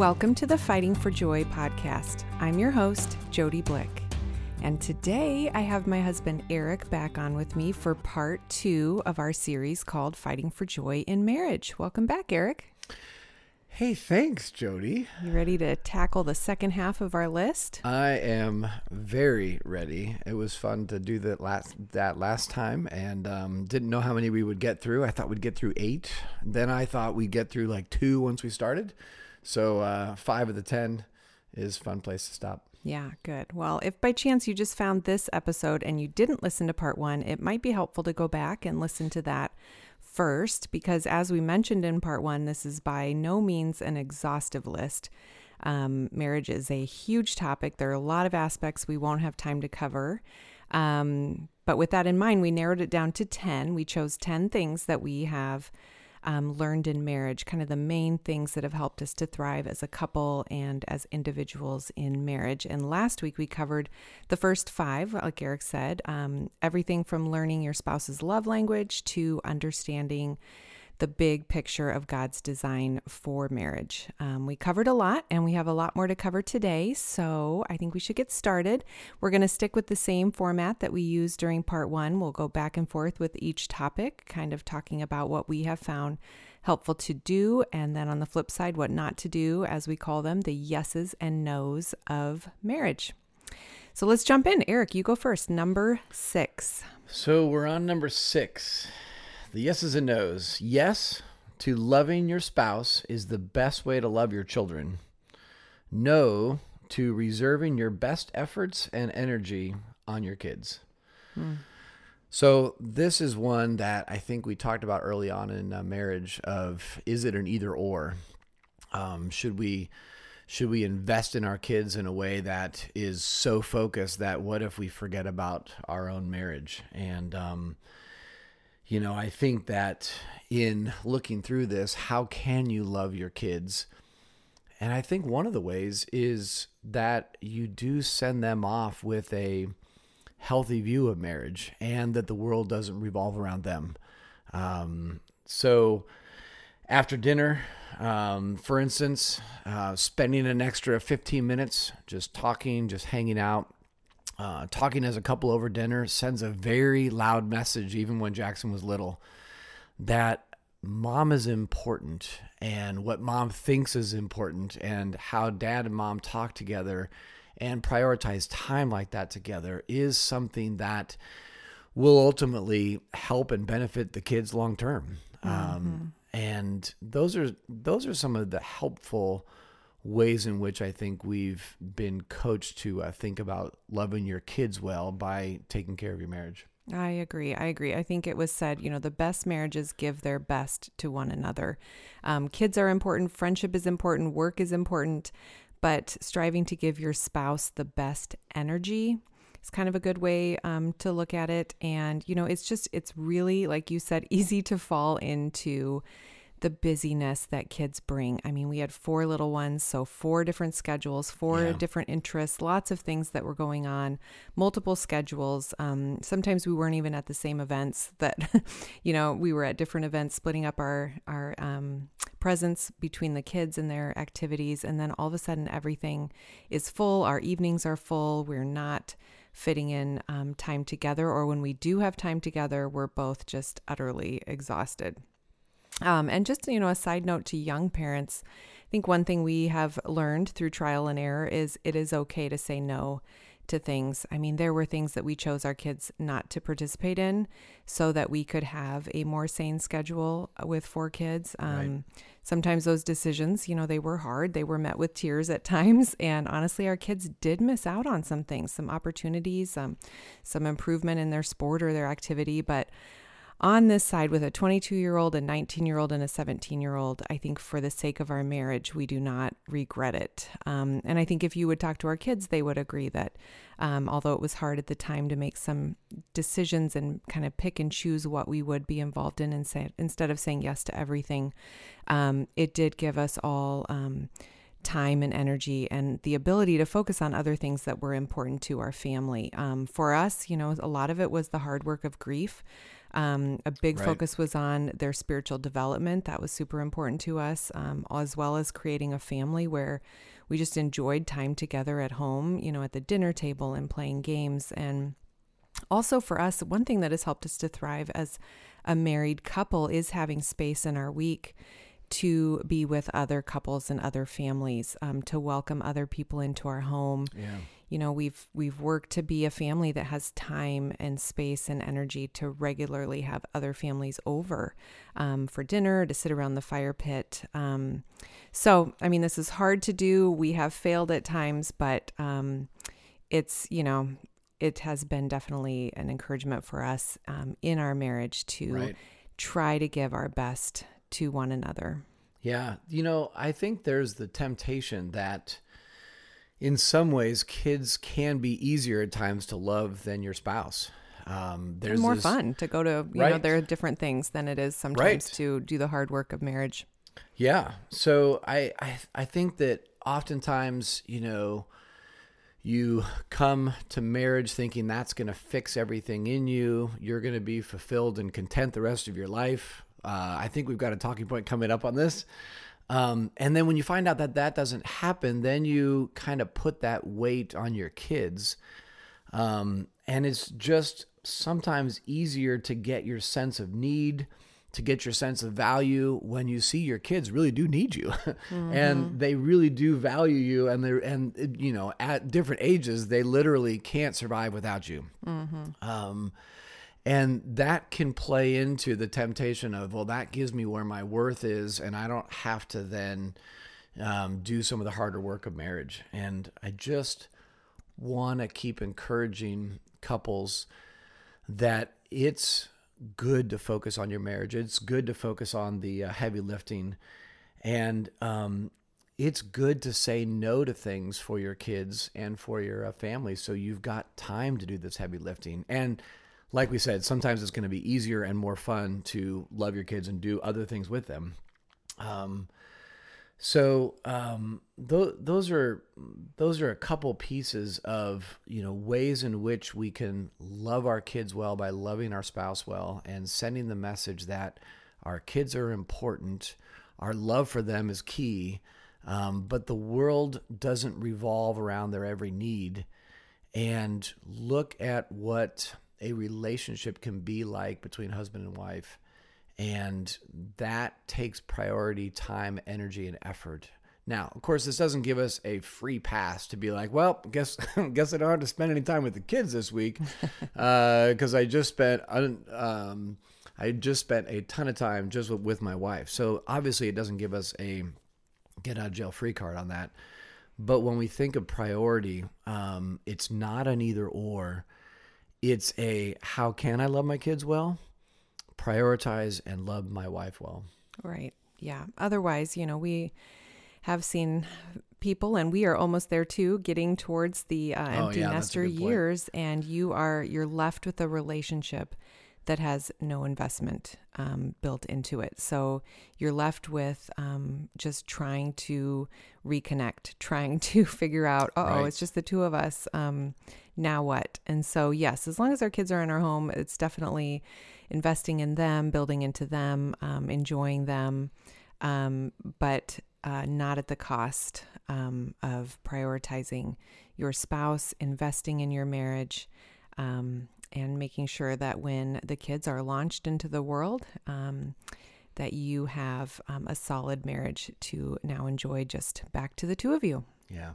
Welcome to the Fighting for Joy podcast. I'm your host, Jody Blick. And today I have my husband Eric back on with me for part 2 of our series called Fighting for Joy in Marriage. Welcome back, Eric. Hey, thanks, Jody. You ready to tackle the second half of our list? I am very ready. It was fun to do that last time, and didn't know how many we would get through. I thought we'd get through 8. Then I thought we'd get through like 2 once we started. So 5 of the 10 is a fun place to stop. Yeah, good. Well, if by chance you just found this episode and you didn't listen to part 1, it might be helpful to go back and listen to that first, because as we mentioned in part 1, this is by no means an exhaustive list. Marriage is a huge topic. There are a lot of aspects we won't have time to cover. But with that in mind, we narrowed it down to 10. We chose 10 things that we have learned in marriage, kind of the main things that have helped us to thrive as a couple and as individuals in marriage. And last week we covered the first 5, like Eric said, everything from learning your spouse's love language to understanding the big picture of God's design for marriage. We covered a lot, and we have a lot more to cover today, so I think we should get started. We're going to stick with the same format that we used during part 1. We'll go back and forth with each topic, kind of talking about what we have found helpful to do, and then on the flip side, what not to do, as we call them, the yeses and nos of marriage. So let's jump in. Eric, you go first. Number 6. So we're on number 6. The yeses and nos. Yes to loving your spouse is the best way to love your children. No to reserving your best efforts and energy on your kids. Mm. So this is one that I think we talked about early on in marriage of, is it an either or? Should we invest in our kids in a way that is so focused that what if we forget about our own marriage? And, you know, I think that in looking through this, how can you love your kids? And I think one of the ways is that you do send them off with a healthy view of marriage and that the world doesn't revolve around them. So after dinner, for instance, spending an extra 15 minutes just talking, just hanging out. Talking as a couple over dinner sends a very loud message, even when Jackson was little, that mom is important and what mom thinks is important and how dad and mom talk together and prioritize time like that together is something that will ultimately help and benefit the kids long term. Mm-hmm. And those are some of the helpful ways in which I think we've been coached to think about loving your kids well by taking care of your marriage. I agree. I think it was said, you know, the best marriages give their best to one another. Kids are important. Friendship is important. Work is important. But striving to give your spouse the best energy is kind of a good way to look at it. And, you know, it's really, like you said, easy to fall into the busyness that kids bring. I mean, we had 4 little ones, so 4 different schedules, 4 different interests, lots of things that were going on, multiple schedules. Sometimes we weren't even at the same events that, you know, we were at different events, splitting up our presence between the kids and their activities. And then all of a sudden everything is full. Our evenings are full. We're not fitting in time together. Or when we do have time together, we're both just utterly exhausted. And just, you know, a side note to young parents, I think one thing we have learned through trial and error is it is okay to say no to things. I mean, there were things that we chose our kids not to participate in so that we could have a more sane schedule with 4 kids. Right. Sometimes those decisions, you know, they were hard. They were met with tears at times. And honestly, our kids did miss out on some things, some opportunities, some improvement in their sport or their activity. But on this side, with a 22-year-old, a 19-year-old, and a 17-year-old, I think for the sake of our marriage, we do not regret it. And I think if you would talk to our kids, they would agree that although it was hard at the time to make some decisions and kind of pick and choose what we would be involved in instead of saying yes to everything, it did give us all time and energy and the ability to focus on other things that were important to our family. For us, you know, a lot of it was the hard work of grief. A big focus was on their spiritual development. That was super important to us, as well as creating a family where we just enjoyed time together at home, you know, at the dinner table and playing games. And also for us, one thing that has helped us to thrive as a married couple is having space in our week to be with other couples and other families, to welcome other people into our home. Yeah. You know, we've worked to be a family that has time and space and energy to regularly have other families over, for dinner, to sit around the fire pit. So, I mean, this is hard to do. We have failed at times, but, it's, you know, it has been definitely an encouragement for us, in our marriage to try to give our best to one another. Yeah. You know, I think there's the temptation that in some ways kids can be easier at times to love than your spouse. There's more fun to go to, you know, there are different things than it is sometimes to do the hard work of marriage. Yeah. So I think that oftentimes, you know, you come to marriage thinking that's going to fix everything in you. You're going to be fulfilled and content the rest of your life. I think we've got a talking point coming up on this. And then when you find out that that doesn't happen, then you kind of put that weight on your kids. And it's just sometimes easier to get your sense of need, to get your sense of value when you see your kids really do need you mm-hmm. and they really do value you. And they're, and you know, at different ages, they literally can't survive without you. Mm-hmm. And that can play into the temptation of, well, that gives me where my worth is, and I don't have to then do some of the harder work of marriage. And I just want to keep encouraging couples that it's good to focus on your marriage. It's good to focus on the heavy lifting. And it's good to say no to things for your kids and for your family, so you've got time to do this heavy lifting. And like we said, sometimes it's going to be easier and more fun to love your kids and do other things with them. Those are a couple pieces of, you know, ways in which we can love our kids well by loving our spouse well and sending the message that our kids are important, our love for them is key, but the world doesn't revolve around their every need. And look at what a relationship can be like between husband and wife. And that takes priority, time, energy, and effort. Now, of course, this doesn't give us a free pass to be like, well, guess I don't have to spend any time with the kids this week. Cause I just spent a ton of time just with my wife. So obviously it doesn't give us a get out of jail free card on that. But when we think of priority, it's not an either or. It's a, how can I love my kids well? Prioritize and love my wife well. Right. Yeah. Otherwise, you know, we have seen people, and we are almost there too, getting towards the empty nester years, and you're left with a relationship that has no investment built into it. So you're left with just trying to reconnect, trying to figure out, it's just the two of us. Now what? And so, yes, as long as our kids are in our home, it's definitely investing in them, building into them, enjoying them, but not at the cost of prioritizing your spouse, investing in your marriage, and making sure that when the kids are launched into the world, that you have a solid marriage to now enjoy just back to the two of you. Yeah.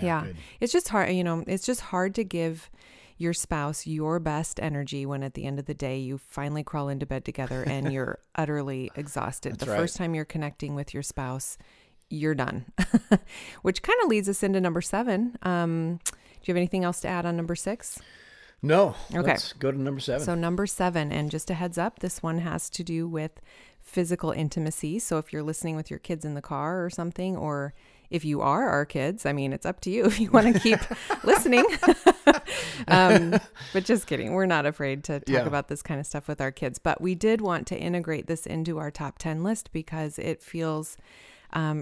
Good. It's just hard, you know, it's just hard to give your spouse your best energy when at the end of the day, you finally crawl into bed together and you're utterly exhausted. That's the first time you're connecting with your spouse, you're done, which kind of leads us into number 7. Do you have anything else to add on number 6? No. Okay. Let's go to number 7. So number 7, and just a heads up, this one has to do with physical intimacy. So if you're listening with your kids in the car or something, or if you are our kids, I mean, it's up to you if you want to keep listening. But just kidding. We're not afraid to talk about this kind of stuff with our kids. But we did want to integrate this into our top 10 list because it feels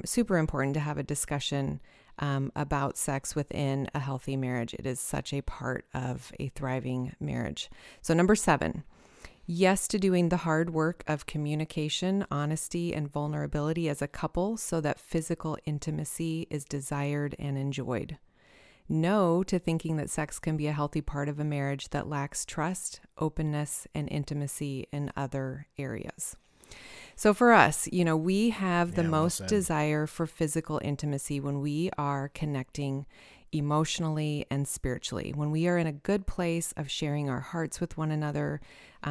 super important to have a discussion about sex within a healthy marriage. It is such a part of a thriving marriage. So number 7, Yes to doing the hard work of communication, honesty, and vulnerability as a couple so that physical intimacy is desired and enjoyed. No to thinking that sex can be a healthy part of a marriage that lacks trust, openness, and intimacy in other areas. So for us, we have the most desire for physical intimacy when we are connecting emotionally and spiritually. When we are in a good place of sharing our hearts with one another,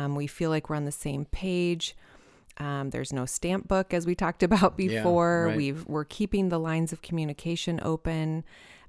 we feel like we're on the same page. There's no stamp book, as we talked about before. Yeah, right. We're keeping the lines of communication open.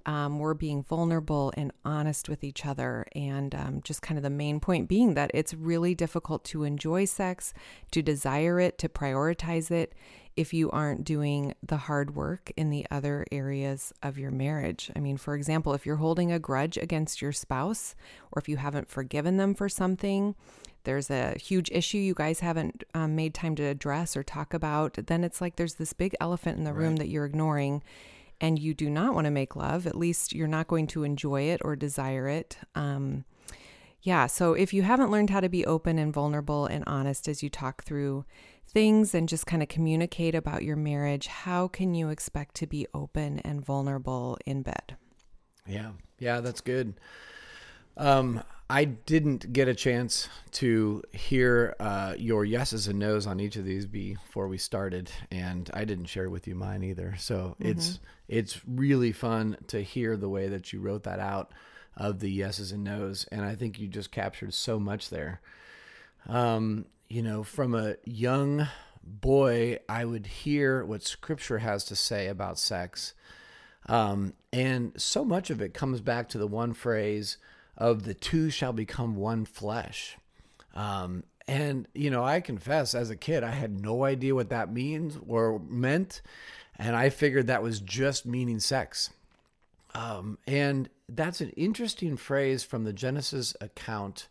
We're being vulnerable and honest with each other. And just kind of the main point being that it's really difficult to enjoy sex, to desire it, to prioritize it, if you aren't doing the hard work in the other areas of your marriage. I mean, for example, if you're holding a grudge against your spouse, or if you haven't forgiven them for something, there's a huge issue you guys haven't made time to address or talk about, then it's like there's this big elephant in the room that you're ignoring. And you do not want to make love, at least you're not going to enjoy it or desire it. So if you haven't learned how to be open and vulnerable and honest as you talk through things and just kind of communicate about your marriage, how can you expect to be open and vulnerable in bed? Yeah, that's good. I didn't get a chance to hear your yeses and nos on each of these before we started, and I didn't share with you mine either. So it's really fun to hear the way that you wrote that out of the yeses and nos, and I think you just captured so much there. From a young boy, I would hear what Scripture has to say about sex, and so much of it comes back to the one phrase of the two shall become one flesh. I confess, as a kid, I had no idea what that meant. And I figured that was just meaning sex. And that's an interesting phrase from the Genesis account,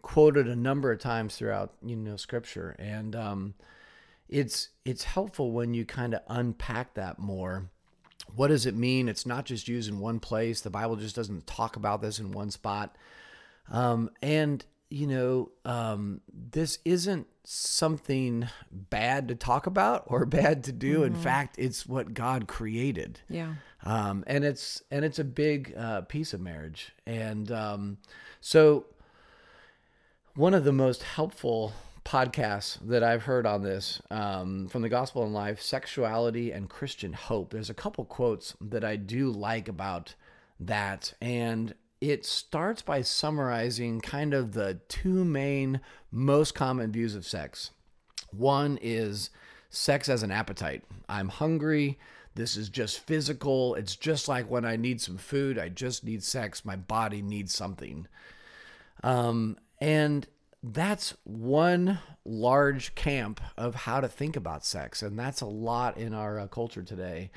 quoted a number of times throughout, Scripture. And it's helpful when you kind of unpack that more. What does it mean? It's not just used in one place. The Bible just doesn't talk about this in one spot. This isn't something bad to talk about or bad to do. Mm-hmm. In fact, it's what God created. Yeah. And it's a big piece of marriage. And so one of the most helpful podcasts that I've heard on this, from the Gospel in Life, Sexuality and Christian Hope. There's a couple quotes that I do like about that. And it starts by summarizing kind of the two main, most common views of sex. One is sex as an appetite. I'm hungry. This is just physical. It's just like when I need some food, I just need sex. My body needs something. And that's one large camp of how to think about sex, and that's a lot in our culture today.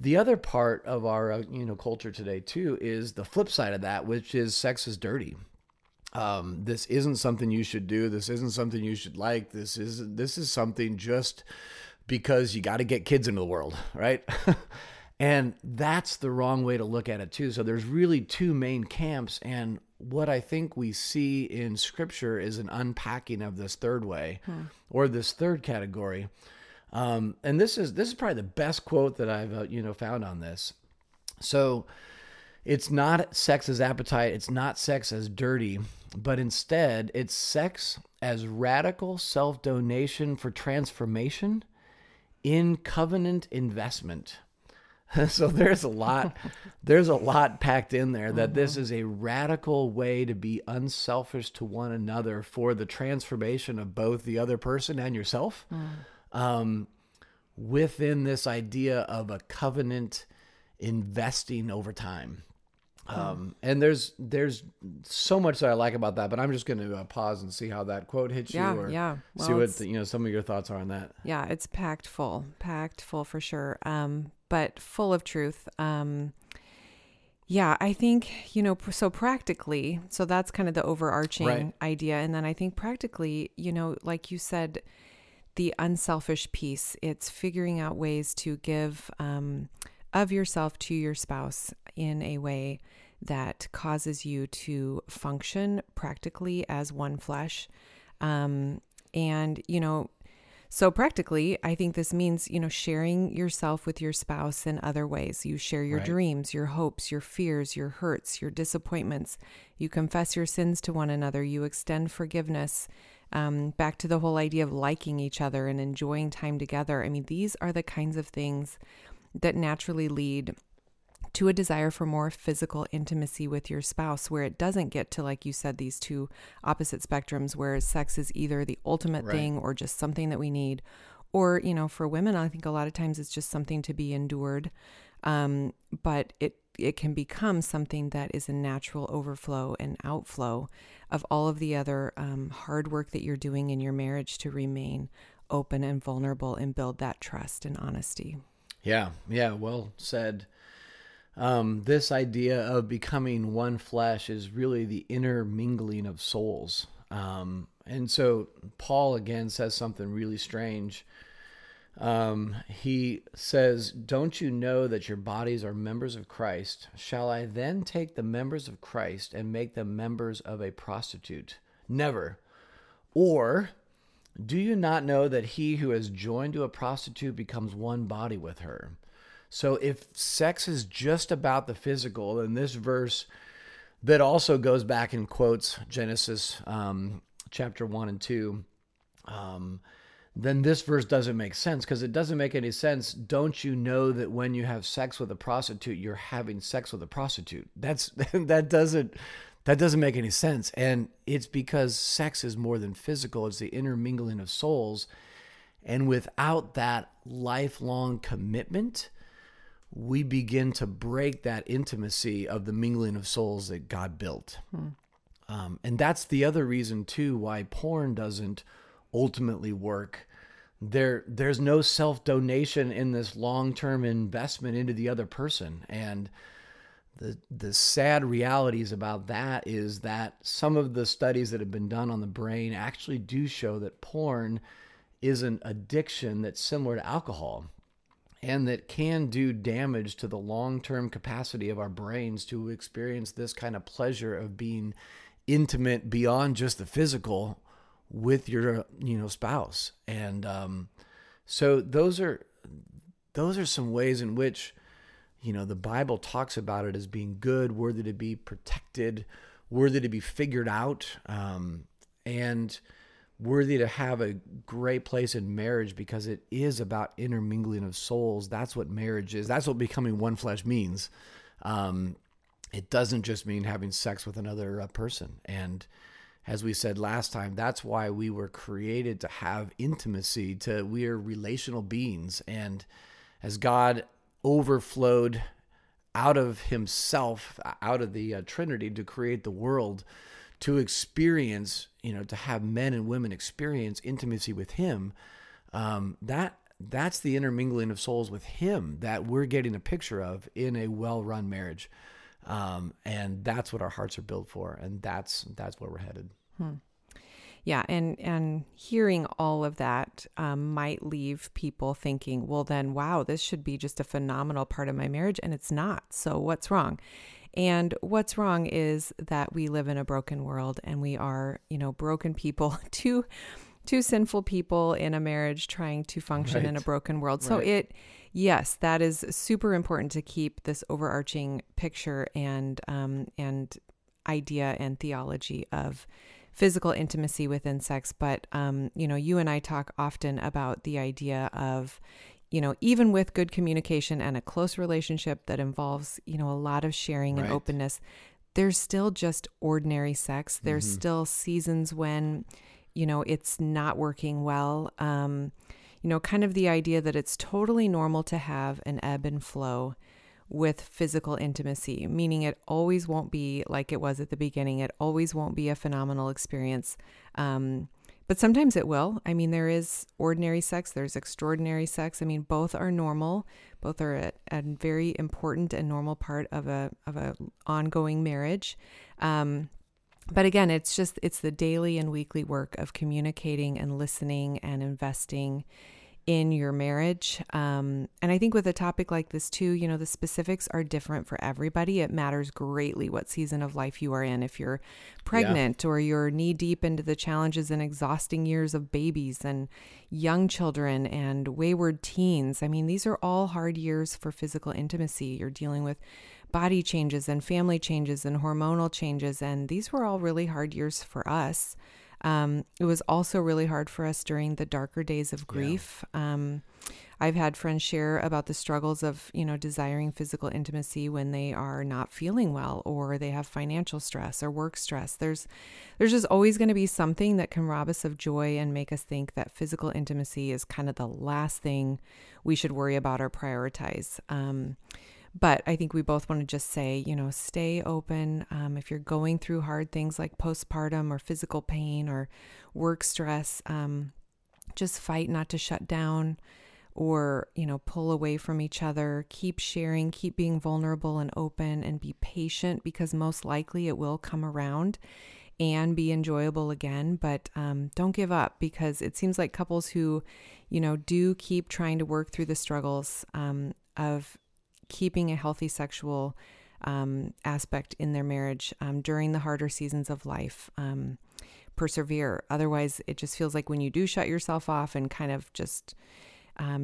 The other part of our culture today too is the flip side of that, which is sex is dirty. This isn't something you should do. This isn't something you should like. This is something just because you got to get kids into the world, right? And that's the wrong way to look at it too. So there's really two main camps, and what I think we see in Scripture is an unpacking of this third way, or this third category. And this is probably the best quote that I've found on this. So it's not sex as appetite. It's not sex as dirty, but instead it's sex as radical self-donation for transformation in covenant investment. So there's a lot packed in there, that this is a radical way to be unselfish to one another for the transformation of both the other person and yourself, within this idea of a covenant investing over time. And there's so much that I like about that, but I'm just going to pause and see how that quote hits you, or see what some of your thoughts are on that. Yeah, it's packed full for sure, but full of truth. I think, so practically, so that's kind of the overarching idea. And then I think practically, like you said, the unselfish piece, it's figuring out ways to give of yourself to your spouse in a way that causes you to function practically as one flesh, And, you know, so practically, I think this means, you know, sharing yourself with your spouse in other ways. You share your dreams, your hopes, your fears, your hurts, your disappointments. You confess your sins to one another. You extend forgiveness. Back to the whole idea of liking each other and enjoying time together. I mean, these are the kinds of things that naturally lead to a desire for more physical intimacy with your spouse, where it doesn't get to, like you said, these two opposite spectrums where sex is either the ultimate thing or just something that we need. Or, you know, for women, I think a lot of times it's just something to be endured. But it can become something that is a natural overflow and outflow of all of the other hard work that you're doing in your marriage to remain open and vulnerable and build that trust and honesty. Yeah. Yeah. Well said. This idea of becoming one flesh is really the intermingling of souls. And so Paul again says something really strange. He says, "Don't you know that your bodies are members of Christ? Shall I then take the members of Christ and make them members of a prostitute? Never. Or do you not know that he who is joined to a prostitute becomes one body with her?" So if sex is just about the physical, then this verse that also goes back and quotes Genesis chapter 1 and 2, then this verse doesn't make sense, because it doesn't make any sense. Don't you know that when you have sex with a prostitute, you're having sex with a prostitute? That doesn't make any sense. And it's because sex is more than physical. It's the intermingling of souls. And without that lifelong commitment, we begin to break that intimacy of the mingling of souls that God built. And that's the other reason, too, why porn doesn't ultimately work. There's no self-donation in this long-term investment into the other person. And the sad realities about that is that some of the studies that have been done on the brain actually do show that porn is an addiction that's similar to alcohol, and that can do damage to the long-term capacity of our brains to experience this kind of pleasure of being intimate beyond just the physical with your, you know, spouse. And so those are some ways in which, you know, the Bible talks about it as being good, worthy to be protected, worthy to be figured out, and worthy to have a great place in marriage, because it is about intermingling of souls. That's what marriage is. That's what becoming one flesh means. It doesn't just mean having sex with another person. And as we said last time, that's why we were created to have intimacy. We are relational beings. And as God overflowed out of himself, out of the Trinity, to create the world, to experience, you know, to have men and women experience intimacy with him, that's the intermingling of souls with him that we're getting a picture of in a well-run marriage. And that's what our hearts are built for. And that's where we're headed. Yeah. And hearing all of that might leave people thinking, well, then, wow, this should be just a phenomenal part of my marriage. And it's not. So what's wrong? And what's wrong is that we live in a broken world, and we are, you know, broken people, two sinful people in a marriage trying to function in a broken world. So yes, that is super important to keep this overarching picture and idea and theology of physical intimacy within sex. But, you know, you and I talk often about the idea of, you know, even with good communication and a close relationship that involves, you know, a lot of sharing and openness, there's still just ordinary sex. There's still seasons when, you know, it's not working well. You know, kind of the idea that it's totally normal to have an ebb and flow with physical intimacy, meaning it always won't be like it was at the beginning. It always won't be a phenomenal experience. But sometimes it will. I mean, there is ordinary sex, there's extraordinary sex. I mean, both are normal. Both are a very important and normal part of a ongoing marriage. But again, it's the daily and weekly work of communicating and listening and investing in your marriage. And I think with a topic like this too, you know, the specifics are different for everybody. It matters greatly what season of life you are in. If you're pregnant or you're knee deep into the challenges and exhausting years of babies and young children and wayward teens, I mean, these are all hard years for physical intimacy. You're dealing with body changes and family changes and hormonal changes. And these were all really hard years for us. It was also really hard for us during the darker days of grief. Yeah. I've had friends share about the struggles of, you know, desiring physical intimacy when they are not feeling well, or they have financial stress or work stress. There's just always going to be something that can rob us of joy and make us think that physical intimacy is kind of the last thing we should worry about or prioritize. But I think we both want to just say, you know, stay open. If you're going through hard things like postpartum or physical pain or work stress, just fight not to shut down or, you know, pull away from each other. Keep sharing, keep being vulnerable and open, and be patient, because most likely it will come around and be enjoyable again. But don't give up, because it seems like couples who, you know, do keep trying to work through the struggles of keeping a healthy sexual aspect in their marriage during the harder seasons of life. Persevere. Otherwise, it just feels like when you do shut yourself off and kind of just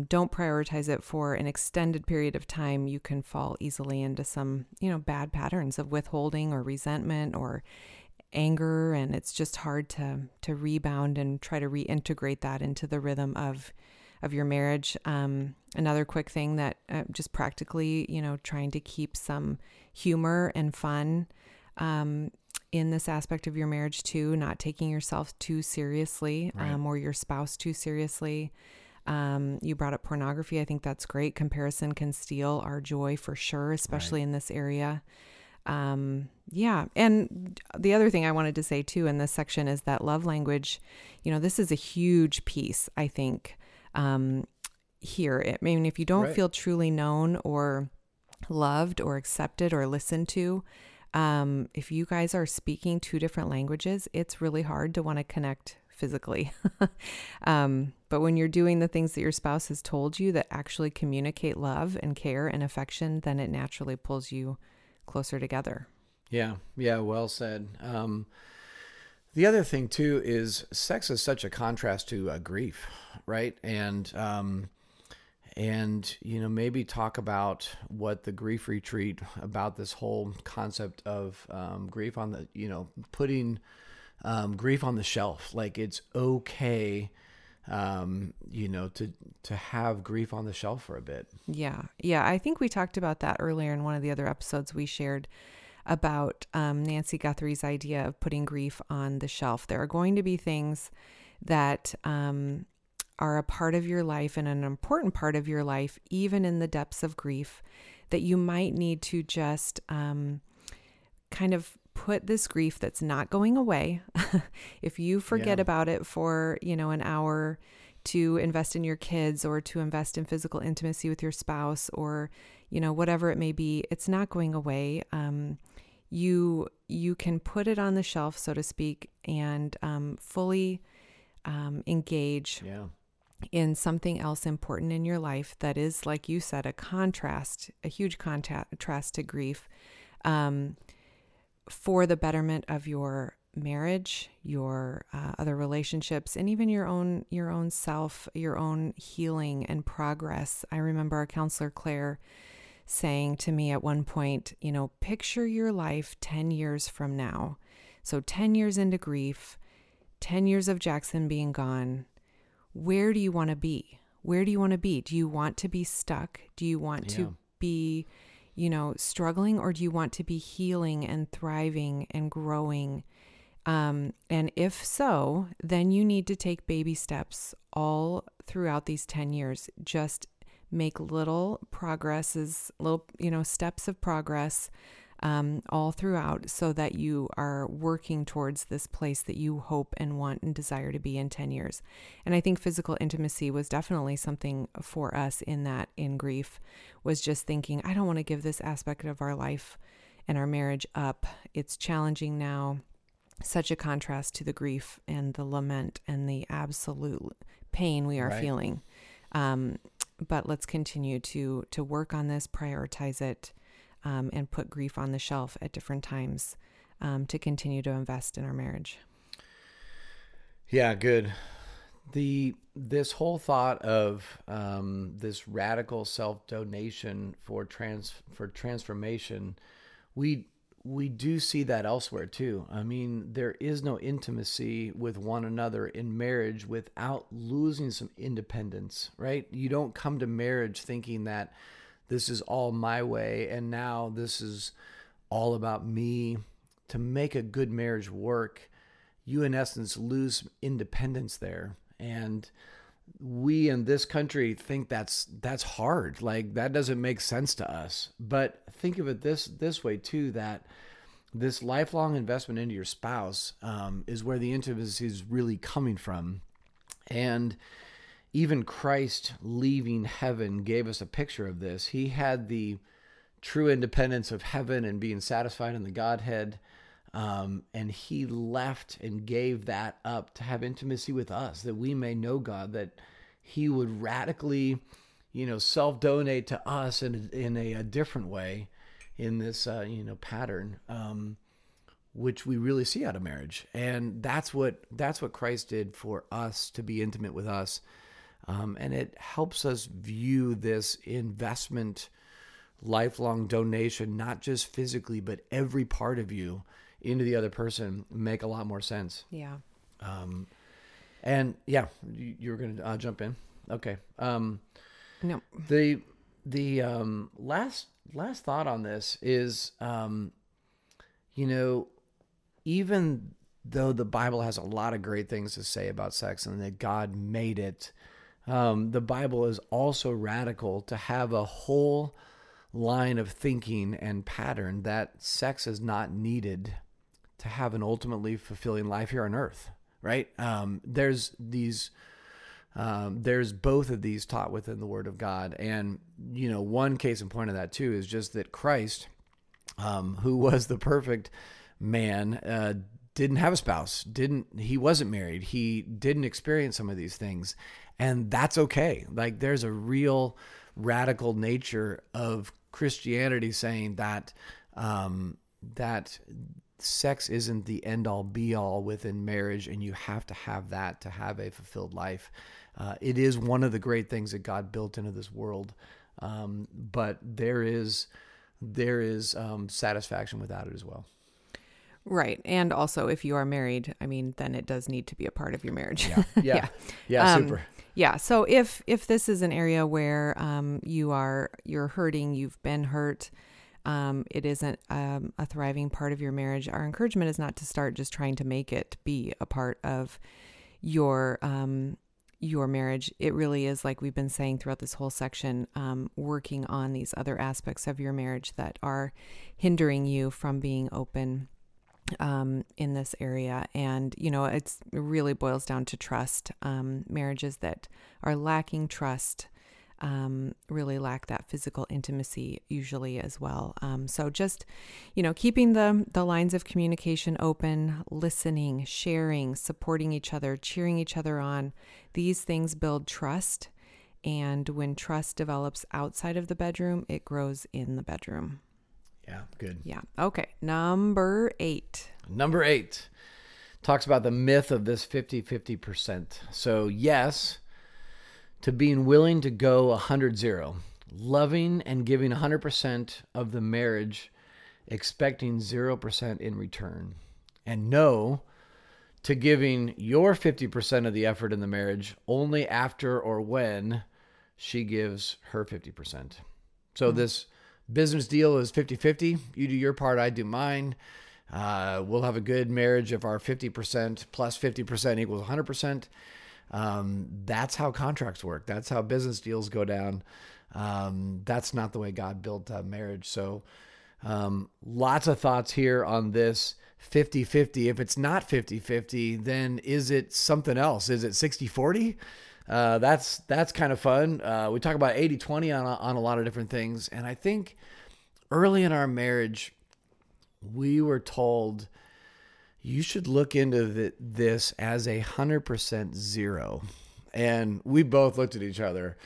don't prioritize it for an extended period of time, you can fall easily into some, you know, bad patterns of withholding or resentment or anger. And it's just hard to rebound and try to reintegrate that into the rhythm of your marriage. Another quick thing that just practically, you know, trying to keep some humor and fun in this aspect of your marriage too, not taking yourself too seriously, right, or your spouse too seriously. You brought up pornography. I think that's great. Comparison can steal our joy for sure, especially right, in this area. Yeah. And the other thing I wanted to say too in this section is that love language, you know, this is a huge piece, I think, here. I mean, if you don't right, feel truly known or loved or accepted or listened to, if you guys are speaking two different languages, it's really hard to want to connect physically. But when you're doing the things that your spouse has told you that actually communicate love and care and affection, then it naturally pulls you closer together. Yeah. Yeah. Well said. The other thing too is sex is such a contrast to grief, right? And you know, maybe talk about what the grief retreat about this whole concept of grief on the, you know, putting grief on the shelf. Like, it's okay, you know, to have grief on the shelf for a bit. Yeah, yeah. I think we talked about that earlier in one of the other episodes we shared about Nancy Guthrie's idea of putting grief on the shelf. There are going to be things that are a part of your life and an important part of your life, even in the depths of grief, that you might need to just kind of put this grief that's not going away. If you forget about it for, you know, an hour, to invest in your kids or to invest in physical intimacy with your spouse or, you know, whatever it may be, it's not going away. You can put it on the shelf, so to speak, and fully engage in something else important in your life that is, like you said, a contrast, a huge contrast to grief, for the betterment of your marriage, your other relationships, and even your own self, your own healing and progress. I remember our counselor, Claire, saying to me at one point, you know, picture your life 10 years from now. So 10 years into grief, 10 years of Jackson being gone. Where do you want to be? Where do you want to be? Do you want to be stuck? Do you want to be, you know, struggling, or do you want to be healing and thriving and growing? And if so, then you need to take baby steps all throughout these 10 years. Just make little progresses, little, you know, steps of progress, all throughout, so that you are working towards this place that you hope and want and desire to be in 10 years. And I think physical intimacy was definitely something for us in that, in grief, was just thinking, I don't want to give this aspect of our life and our marriage up. It's challenging now. Such a contrast to the grief and the lament and the absolute pain we are feeling. But let's continue to work on this, prioritize it, and put grief on the shelf at different times to continue to invest in our marriage. Yeah, good. This whole thought of this radical self-donation for transformation, we do see that elsewhere too. I mean, there is no intimacy with one another in marriage without losing some independence, right? You don't come to marriage thinking that this is all my way and now this is all about me. To make a good marriage work, you in essence lose independence there. And we in this country think that's hard. Like, that doesn't make sense to us. But think of it this way too, that this lifelong investment into your spouse is where the intimacy is really coming from. And even Christ leaving heaven gave us a picture of this. He had the true independence of heaven and being satisfied in the Godhead. And he left and gave that up to have intimacy with us, that we may know God, that he would radically, self-donate to us in a different way in this, pattern, which we really see out of marriage. And that's what Christ did for us, to be intimate with us. And it helps us view this investment, lifelong donation, not just physically, but every part of you, into the other person, make a lot more sense. Yeah. You were going to jump in. Okay. No. The last thought on this is, even though the Bible has a lot of great things to say about sex and that God made it, the Bible is also radical to have a whole line of thinking and pattern that sex is not needed to have an ultimately fulfilling life here on earth, right? There's both of these taught within the Word of God. And, one case in point of that too is just that Christ, who was the perfect man, didn't have a spouse, he wasn't married. He didn't experience some of these things, and that's okay. Like, there's a real radical nature of Christianity saying that, that sex isn't the end all be all within marriage, and you have to have that to have a fulfilled life. It is one of the great things that God built into this world. But there is satisfaction without it as well. Right. And also, if you are married, then it does need to be a part of your marriage. Yeah. Yeah. Yeah super. Yeah. So if this is an area where, you're hurting, you've been hurt, it isn't a thriving part of your marriage, our encouragement is not to start just trying to make it be a part of your marriage. It really is, like we've been saying throughout this whole section, working on these other aspects of your marriage that are hindering you from being open in this area. And, it's really boils down to trust. Marriages that are lacking trust, really lack that physical intimacy usually as well. So just, keeping the lines of communication open, listening, sharing, supporting each other, cheering each other on, these things build trust. And when trust develops outside of the bedroom, it grows in the bedroom. Yeah, good. Yeah. Okay. Number 8 talks about the myth of this 50-50%. So yes, to being willing to go 100-0, loving and giving 100% of the marriage, expecting 0% in return. And no to giving your 50% of the effort in the marriage only after or when she gives her 50%. So this business deal is 50-50. You do your part, I do mine. We'll have a good marriage if our 50% plus 50% equals 100%. That's how contracts work. That's how business deals go down. That's not the way God built marriage. So lots of thoughts here on this 50-50. If it's not 50-50, then is it something else? Is it 60-40? That's kind of fun. We talk about 80-20 on a lot of different things. And I think early in our marriage, we were told you should look into this as 100% zero. And we both looked at each other,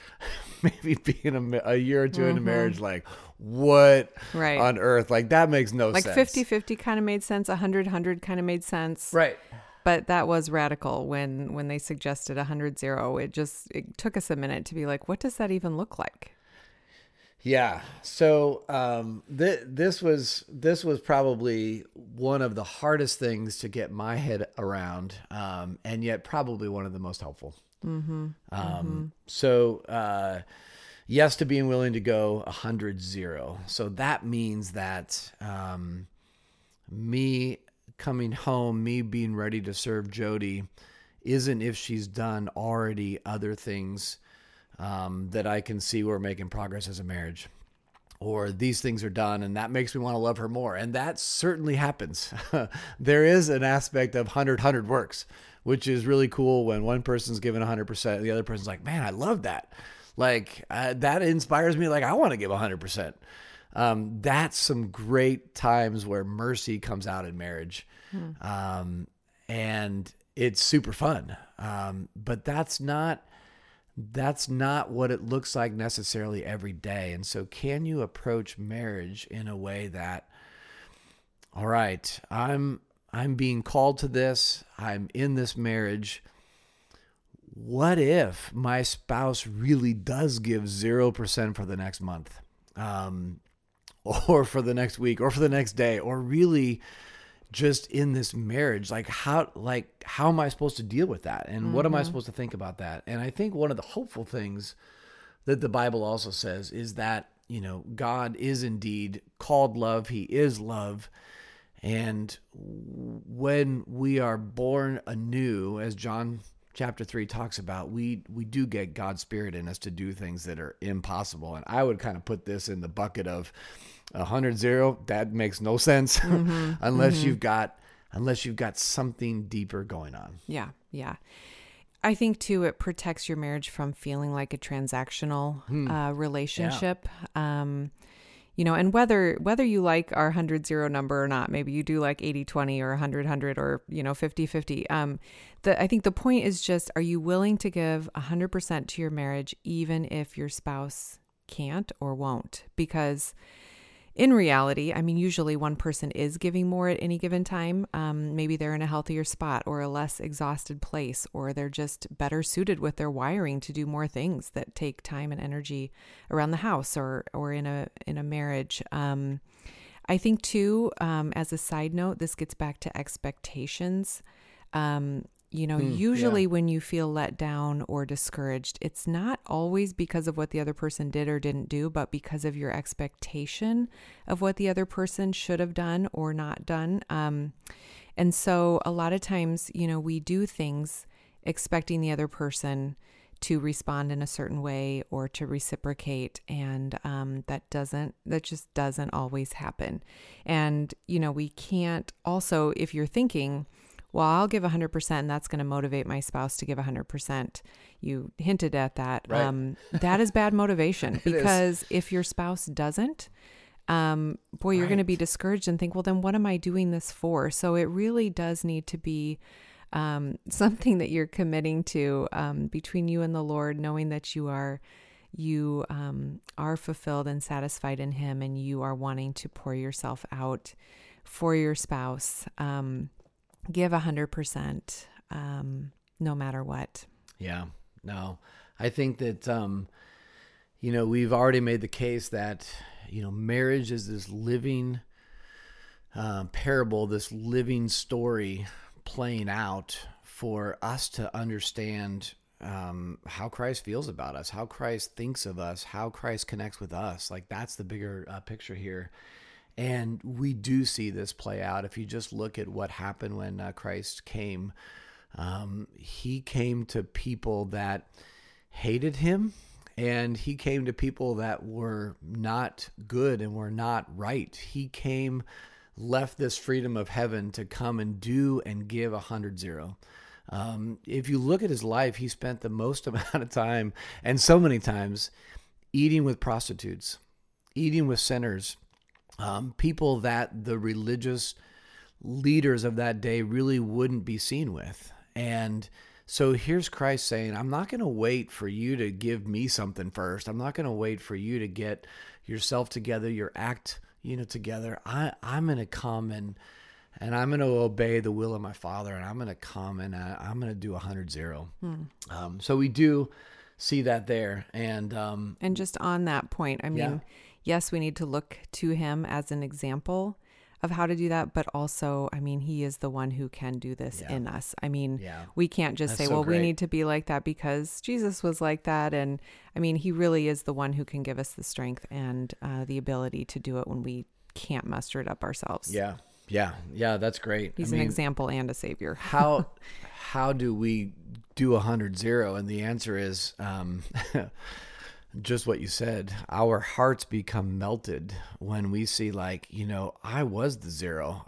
maybe being a year or two into marriage, like, what on earth? Like, that makes no sense. Like, 50-50 kind of made sense. 100-100 kind of made sense. Right. But that was radical when they suggested 100-0. It took us a minute to be like, what does that even look like? Yeah. So this was probably one of the hardest things to get my head around, and yet probably one of the most helpful. Mm-hmm. So yes to being willing to go 100-0. So that means that me coming home, me being ready to serve Jody, isn't if she's done already other things that I can see we're making progress as a marriage, or these things are done and that makes me want to love her more. And that certainly happens. There is an aspect of 100-100 works, which is really cool when one person's given 100%, the other person's like, man, I love that. Like that inspires me. Like I want to give 100%. That's some great times where mercy comes out in marriage. And it's super fun. But that's not what it looks like necessarily every day. And so can you approach marriage in a way that, all right, I'm being called to this. I'm in this marriage. What if my spouse really does give 0% for the next month? Or for the next week, or for the next day, or really just in this marriage, like how am I supposed to deal with that? And what am I supposed to think about that? And I think one of the hopeful things that the Bible also says is that, you know, God is indeed called love. He is love. And when we are born anew, as John chapter 3 talks about, we do get God's spirit in us to do things that are impossible. And I would kind of put this in the bucket of 100-0. That makes no sense unless you've got something deeper going on. Yeah. Yeah. I think too, it protects your marriage from feeling like a transactional relationship. Yeah. You know, and whether you like our 100-0 number or not, maybe you do like 80-20 or 100-100 or, you know, 50-50. I think the point is just, are you willing to give 100% to your marriage, even if your spouse can't or won't? Because in reality, I mean, usually one person is giving more at any given time. Maybe they're in a healthier spot or a less exhausted place, or they're just better suited with their wiring to do more things that take time and energy around the house or in a marriage. I think too, as a side note, this gets back to expectations. Usually when you feel let down or discouraged, it's not always because of what the other person did or didn't do, but because of your expectation of what the other person should have done or not done. And so a lot of times, you know, we do things expecting the other person to respond in a certain way or to reciprocate. And that just doesn't always happen. And, you know, we can't also, if you're thinking, well, I'll give 100% and that's going to motivate my spouse to give 100%. You hinted at that. Right. That is bad motivation because if your spouse doesn't, you're going to be discouraged and think, well, then what am I doing this for? So it really does need to be something that you're committing to between you and the Lord, knowing that you are fulfilled and satisfied in Him and you are wanting to pour yourself out for your spouse. Give 100%, no matter what. Yeah, no, I think that, you know, we've already made the case that, you know, marriage is this living parable, this living story playing out for us to understand how Christ feels about us, how Christ thinks of us, how Christ connects with us. Like that's the bigger picture here. And we do see this play out. If you just look at what happened when Christ came, he came to people that hated him, and he came to people that were not good and were not right. He came, left this freedom of heaven to come and do and give 100-0. If you look at his life, he spent the most amount of time, and so many times, eating with prostitutes, eating with sinners, people that the religious leaders of that day really wouldn't be seen with. And So here's Christ saying, I'm not going to wait for you to give me something first. I'm not going to wait for you to get yourself together, your act, together. I'm going to come and I'm going to obey the will of my Father, and I'm going to come and I'm going to do 100-0. So we do see that there. And just on that point, I mean, yes, we need to look to him as an example of how to do that, but also, I mean, he is the one who can do this in us. I mean, we can't just say, we need to be like that because Jesus was like that. And I mean, he really is the one who can give us the strength and the ability to do it when we can't muster it up ourselves. Yeah. That's great. He's an example and a savior. How do we do 100-0? And the answer is, just what you said, our hearts become melted when we see I was the zero.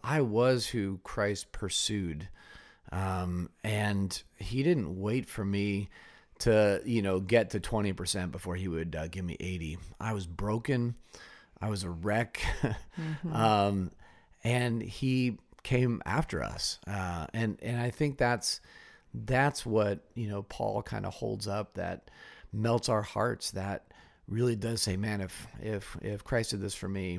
I was who Christ pursued. And he didn't wait for me to, get to 20% before he would give me 80. I was broken. I was a wreck. And he came after us. And I think that's what, Paul kind of holds up, that melts our hearts, that really does say, man, if Christ did this for me,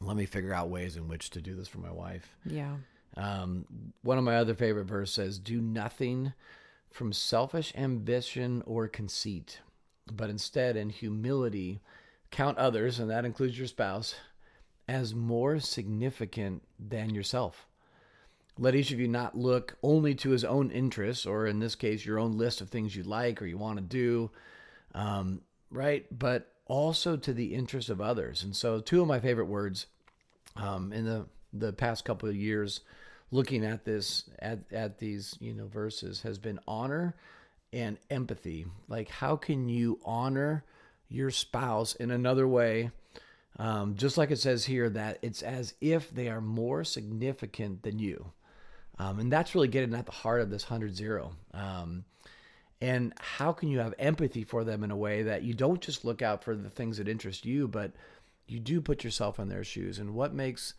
let me figure out ways in which to do this for my wife. Yeah. One of my other favorite verses says, do nothing from selfish ambition or conceit, but instead in humility count others, and that includes your spouse, as more significant than yourself. Let each of you not look only to his own interests, or in this case, your own list of things you like or you want to do, right? But also to the interests of others. And so two of my favorite words in the past couple of years, looking at this, at these verses, has been honor and empathy. Like, how can you honor your spouse in another way? Just like it says here, that it's as if they are more significant than you. And that's really getting at the heart of this 100-0. And how can you have empathy for them in a way that you don't just look out for the things that interest you, but you do put yourself in their shoes? And what makes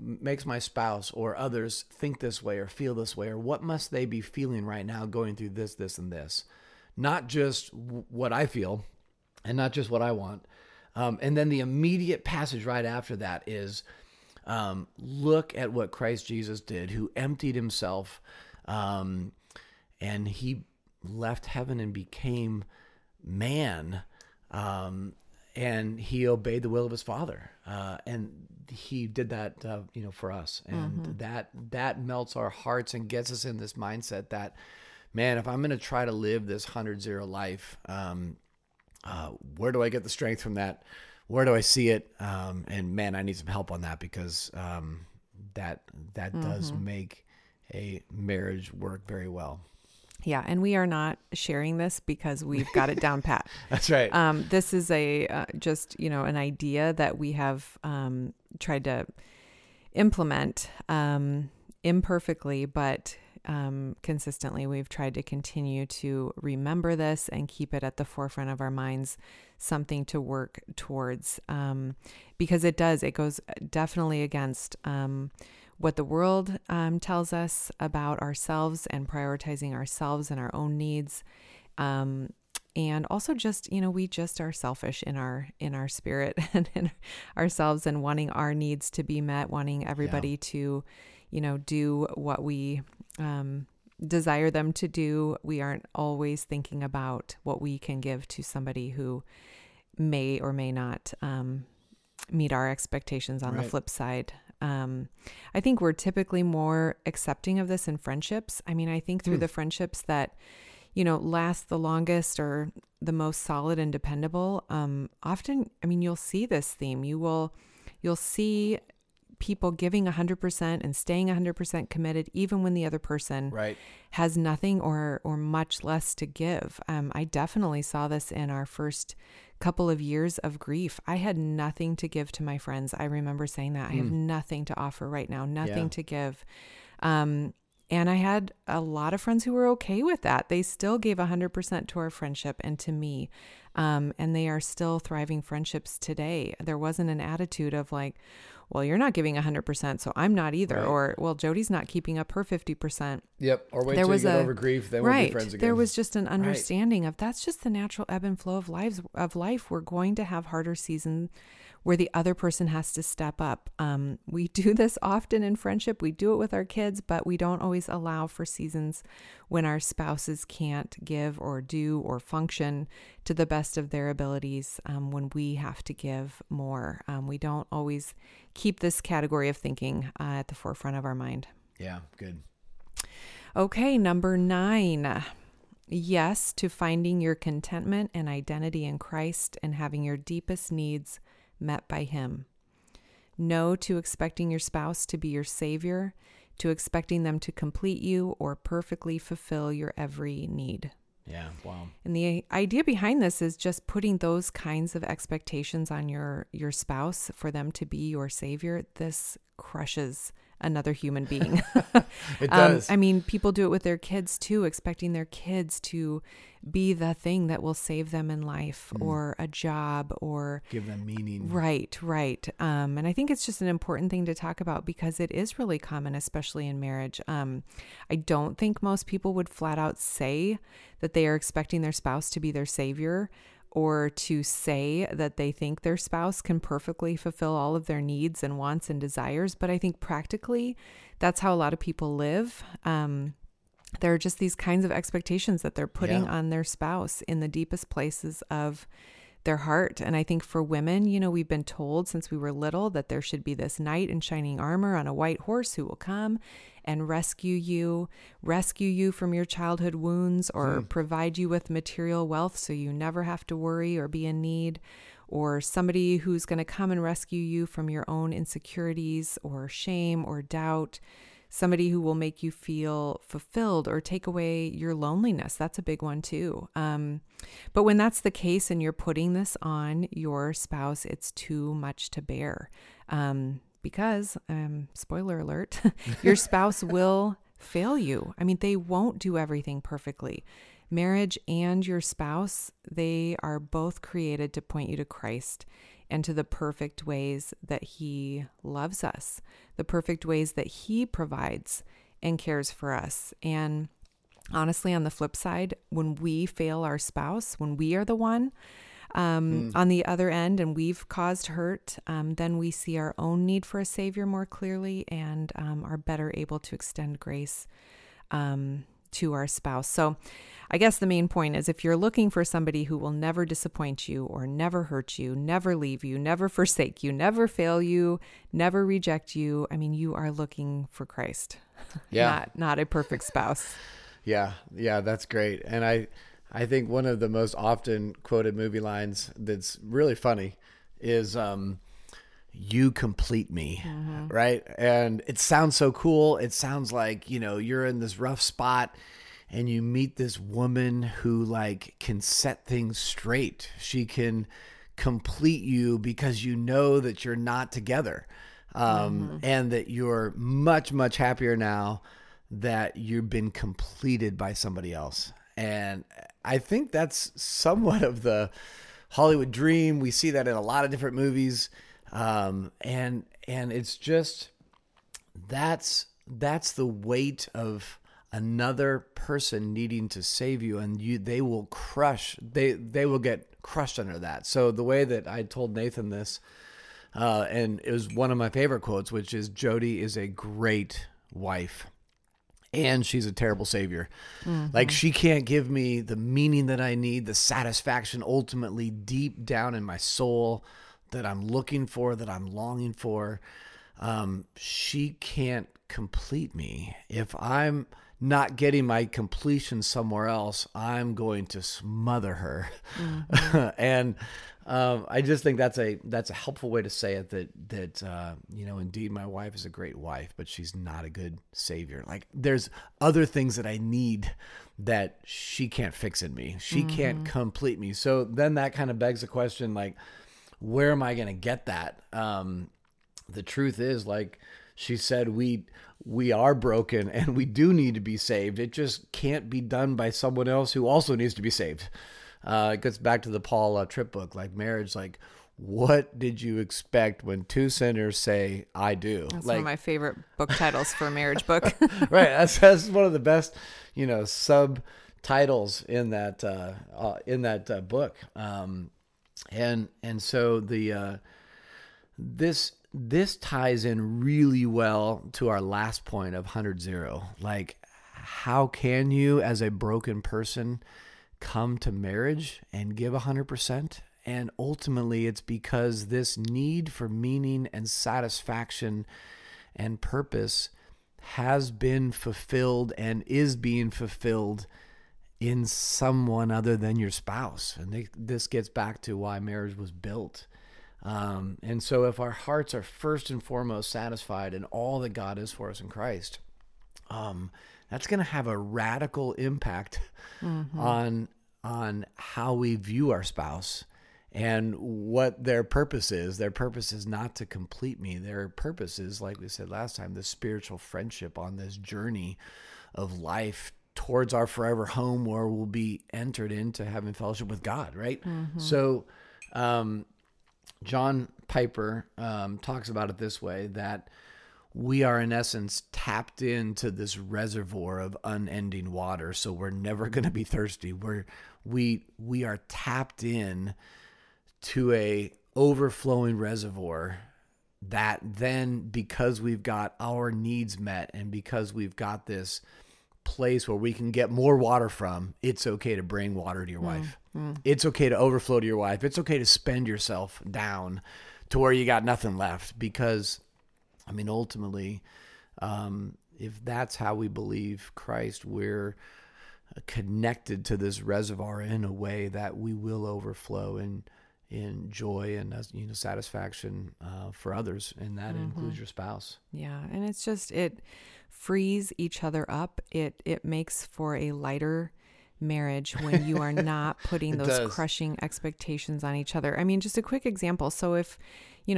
my spouse or others think this way or feel this way, or what must they be feeling right now going through this, this, and this? Not just what I feel and not just what I want. And then the immediate passage right after that is, look at what Christ Jesus did, who emptied himself, and he left heaven and became man, and he obeyed the will of his Father, and he did that, for us, and that melts our hearts and gets us in this mindset that, man, if I'm going to try to live this 100-0 life, where do I get the strength from that? Where do I see it? And man, I need some help on that, because that does make a marriage work very well. Yeah, and we are not sharing this because we've got it down pat. That's right. This is a just an idea that we have tried to implement imperfectly, but consistently. We've tried to continue to remember this and keep it at the forefront of our minds, something to work towards, because it goes definitely against what the world tells us about ourselves and prioritizing ourselves and our own needs. And also just, we just are selfish in our spirit and in ourselves, and wanting our needs to be met, wanting everybody to, do what we desire them to do. We aren't always thinking about what we can give to somebody who may or may not meet our expectations on the flip side. I think we're typically more accepting of this in friendships. I mean, I think through the friendships that, last the longest or the most solid and dependable, often, I mean, you'll see this theme. You'll see people giving 100% and staying 100% committed, even when the other person has nothing or much less to give. I definitely saw this in our first couple of years of grief. I had nothing to give to my friends. I remember saying that I have nothing to offer right now, nothing to give. And I had a lot of friends who were okay with that. They still gave 100% to our friendship and to me. And they are still thriving friendships today. There wasn't an attitude of well, you're not giving 100%, so I'm not either. Right. Or, well, Jody's not keeping up her 50%. Yep. Or wait till you get over grief, then we'll be friends again. There was just an understanding of that's just the natural ebb and flow of life. We're going to have harder seasons where the other person has to step up. We do this often in friendship. We do it with our kids, but we don't always allow for seasons when our spouses can't give or do or function to the best of their abilities, when we have to give more. We don't always keep this category of thinking at the forefront of our mind. Yeah, good. Okay, number 9. Yes to finding your contentment and identity in Christ and having your deepest needs met by Him. No to expecting your spouse to be your savior, to expecting them to complete you or perfectly fulfill your every need. Yeah, wow. And the idea behind this is just putting those kinds of expectations on your spouse for them to be your savior. This crushes another human being. It does. I mean, people do it with their kids too, expecting their kids to be the thing that will save them in life, or a job, or give them meaning. Right. And I think it's just an important thing to talk about because it is really common, especially in marriage. I don't think most people would flat out say that they are expecting their spouse to be their savior, or to say that they think their spouse can perfectly fulfill all of their needs and wants and desires. But I think practically, that's how a lot of people live. There are just these kinds of expectations that they're putting on their spouse in the deepest places of their heart. And I think for women, you know, we've been told since we were little that there should be this knight in shining armor on a white horse who will come and rescue you from your childhood wounds, or provide you with material wealth so you never have to worry or be in need, or somebody who's going to come and rescue you from your own insecurities or shame or doubt. Somebody who will make you feel fulfilled or take away your loneliness. That's a big one too. But when that's the case and you're putting this on your spouse, it's too much to bear. Because, spoiler alert, your spouse will fail you. I mean, they won't do everything perfectly. Marriage and your spouse, they are both created to point you to Christ and to the perfect ways that He loves us, the perfect ways that He provides and cares for us. And honestly, on the flip side, when we fail our spouse, when we are the one on the other end and we've caused hurt, then we see our own need for a Savior more clearly and are better able to extend grace to our spouse. So I guess the main point is, if you're looking for somebody who will never disappoint you or never hurt you, never leave you, never forsake you, never fail you, never reject you, I mean, you are looking for Christ, not a perfect spouse. Yeah, that's great. And I think one of the most often quoted movie lines that's really funny is, you complete me, right? And it sounds so cool. It sounds like, you know, you're in this rough spot and you meet this woman who like can set things straight. She can complete you because you know that you're not together, and that you're much, much happier now that you've been completed by somebody else. And I think that's somewhat of the Hollywood dream. We see that in a lot of different movies. And it's just, that's the weight of another person needing to save you, and they will get crushed under that. So the way that I told Nathan this, and it was one of my favorite quotes, which is, Jody is a great wife and she's a terrible savior. Like, she can't give me the meaning that I need, the satisfaction ultimately deep down in my soul that I'm looking for, that I'm longing for. She can't complete me. If I'm not getting my completion somewhere else, I'm going to smother her. And I just think that's a helpful way to say it, that you know, indeed my wife is a great wife, but she's not a good savior. Like, there's other things that I need that she can't fix in me. She can't complete me. So then that kind of begs the question, like, where am I going to get that? The truth is, like she said, we are broken and we do need to be saved. It just can't be done by someone else who also needs to be saved. It gets back to the Paul Tripp book, like marriage, like what did you expect when two sinners say, I do? That's one of my favorite book titles for a marriage book. Right. That's one of the best, subtitles in that book. And so this ties in really well to our last point of 100-0. How can you, as a broken person, come to marriage and give 100%? And ultimately, it's because this need for meaning and satisfaction and purpose has been fulfilled and is being fulfilled in someone other than your spouse. And this gets back to why marriage was built. And so if our hearts are first and foremost satisfied in all that God is for us in Christ, that's going to have a radical impact on how we view our spouse and what their purpose is. Their purpose is not to complete me. Their purpose is, like we said last time, this spiritual friendship on this journey of life towards our forever home where we'll be entered into having fellowship with God, right? Mm-hmm. So John Piper talks about it this way, that we are in essence tapped into this reservoir of unending water, so we're never going to be thirsty. We are tapped in to a overflowing reservoir that then, because we've got our needs met and because we've got this place where we can get more water from, it's okay to bring water to your wife. Mm. It's okay to overflow to your wife. It's okay to spend yourself down to where you got nothing left, because ultimately, if that's how we believe Christ, we're connected to this reservoir in a way that we will overflow in joy and satisfaction for others, and that includes your spouse. Yeah, and it's just, it frees each other up. It makes for a lighter marriage when you are not putting those crushing expectations on each other. Just a quick example. So if,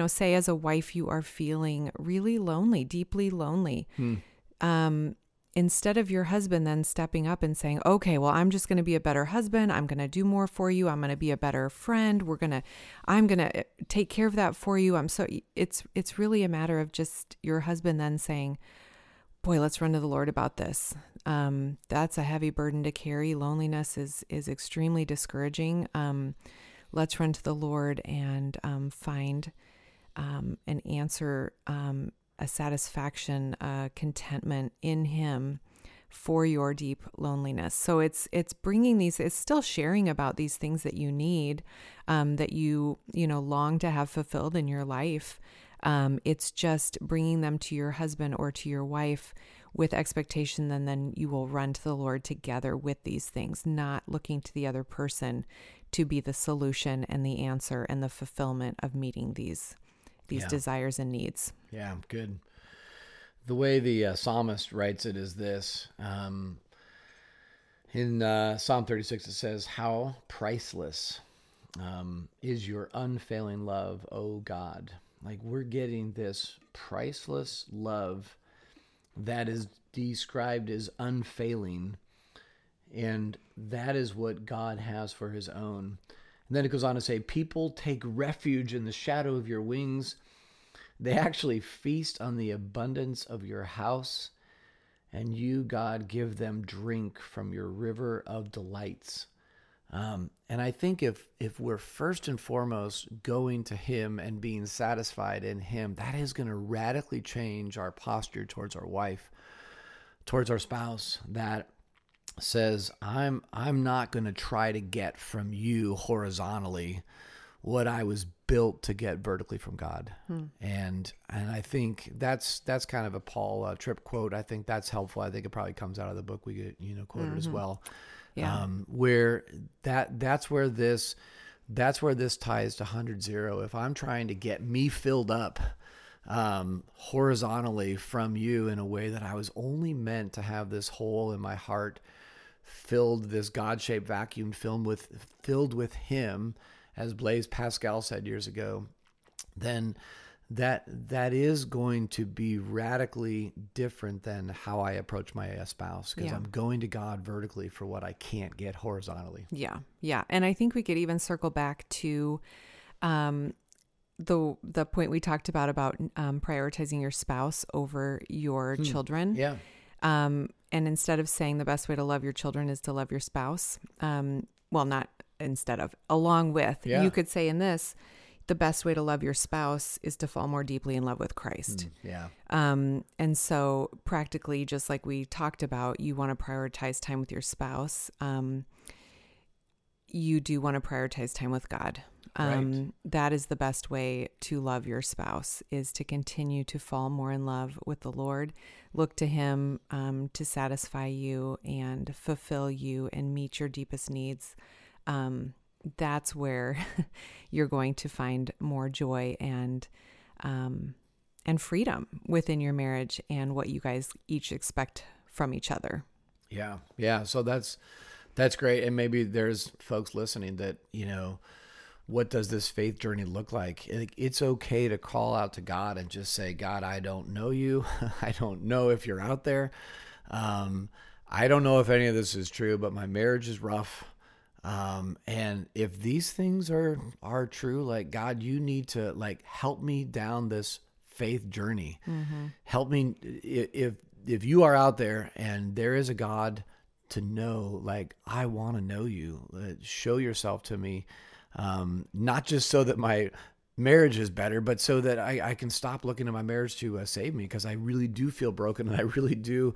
say as a wife, you are feeling really lonely, deeply lonely, instead of your husband then stepping up and saying, okay, well, I'm just going to be a better husband. I'm going to do more for you. I'm going to be a better friend. I'm going to take care of that for you. It's really a matter of just your husband then saying, boy, let's run to the Lord about this. That's a heavy burden to carry. Loneliness is extremely discouraging. Let's run to the Lord and find an answer, a satisfaction, contentment in Him for your deep loneliness. So it's bringing these. It's still sharing about these things that you need, that you long to have fulfilled in your life. It's just bringing them to your husband or to your wife with expectation, and then you will run to the Lord together with these things, not looking to the other person to be the solution and the answer and the fulfillment of meeting these desires and needs. Yeah, good. The way the psalmist writes it is this. In Psalm 36, it says, how priceless is your unfailing love, O God. We're getting this priceless love that is described as unfailing, and that is what God has for His own. And then it goes on to say, people take refuge in the shadow of your wings. They actually feast on the abundance of your house, and you, God, give them drink from your river of delights. And I think if we're first and foremost going to Him and being satisfied in Him, that is going to radically change our posture towards our wife, towards our spouse, that says, I'm not going to try to get from you horizontally what I was built to get vertically from God. And I think that's kind of a Paul Tripp quote. I think that's helpful. I think it probably comes out of the book we quoted as well. Yeah. Where that's where this ties to 100-0. If I'm trying to get me filled up horizontally from you in a way that I was only meant to have this hole in my heart filled, this God-shaped vacuum filled with Him, as Blaise Pascal said years ago, then that is going to be radically different than how I approach my spouse, because I'm going to God vertically for what I can't get horizontally. Yeah. And I think we could even circle back to the point we talked about prioritizing your spouse over your children. Yeah. And instead of saying the best way to love your children is to love your spouse, you could say in this, the best way to love your spouse is to fall more deeply in love with Christ. Yeah. And so practically, just like we talked about, you want to prioritize time with your spouse. You do want to prioritize time with God. Right. That is the best way to love your spouse, is to continue to fall more in love with the Lord. Look to him to satisfy you and fulfill you and meet your deepest needs. That's where you're going to find more joy and freedom within your marriage and what you guys each expect from each other. Yeah. Yeah. So that's great. And maybe there's folks listening that, what does this faith journey look like? It's okay to call out to God and just say, God, I don't know you. I don't know if you're out there. I don't know if any of this is true, but my marriage is rough. And if these things are true, like, God, you need to help me down this faith journey. Mm-hmm. Help me if you are out there and there is a God to know, I want to know you, show yourself to me. Not just so that my marriage is better, but so that I can stop looking to my marriage to save me, because I really do feel broken, and I really do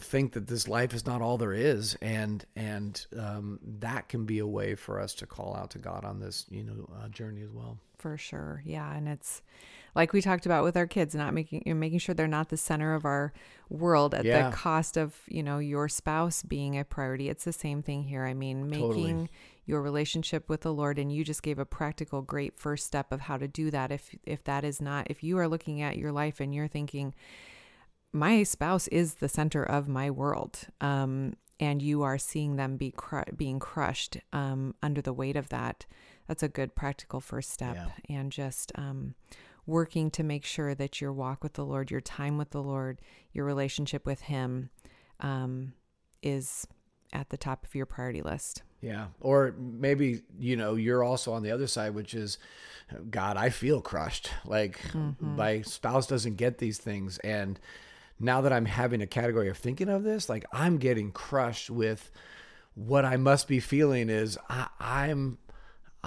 think that this life is not all there is, and that can be a way for us to call out to God on this journey as well. For sure, yeah, and it's like we talked about with our kids, not making sure they're not the center of our world at the cost of your spouse being a priority. It's the same thing here. I mean, making your relationship with the Lord, and you just gave a practical, great first step of how to do that. If you are looking at your life and you're thinking, my spouse is the center of my world, and you are seeing them be being crushed under the weight of that, that's a good practical first step. Yeah. And just working to make sure that your walk with the Lord, your time with the Lord, your relationship with him is at the top of your priority list. Yeah. Or maybe, you're also on the other side, which is, God, I feel crushed. My spouse doesn't get these things. And now that I'm having a category of thinking of this, I'm getting crushed with what I must be feeling is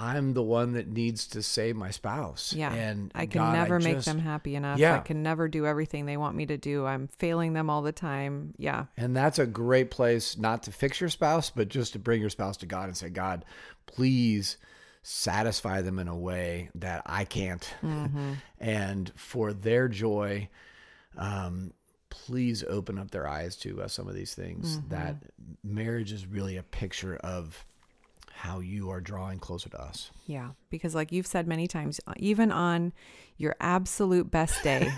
I'm the one that needs to save my spouse. Yeah. And I can never make them happy enough. Yeah. I can never do everything they want me to do. I'm failing them all the time. Yeah. And that's a great place not to fix your spouse, but just to bring your spouse to God and say, God, please satisfy them in a way that I can't. Mm-hmm. And for their joy, please open up their eyes to some of these things. Mm-hmm. That marriage is really a picture of how you are drawing closer to us. Yeah. Because like you've said many times, even on your absolute best day,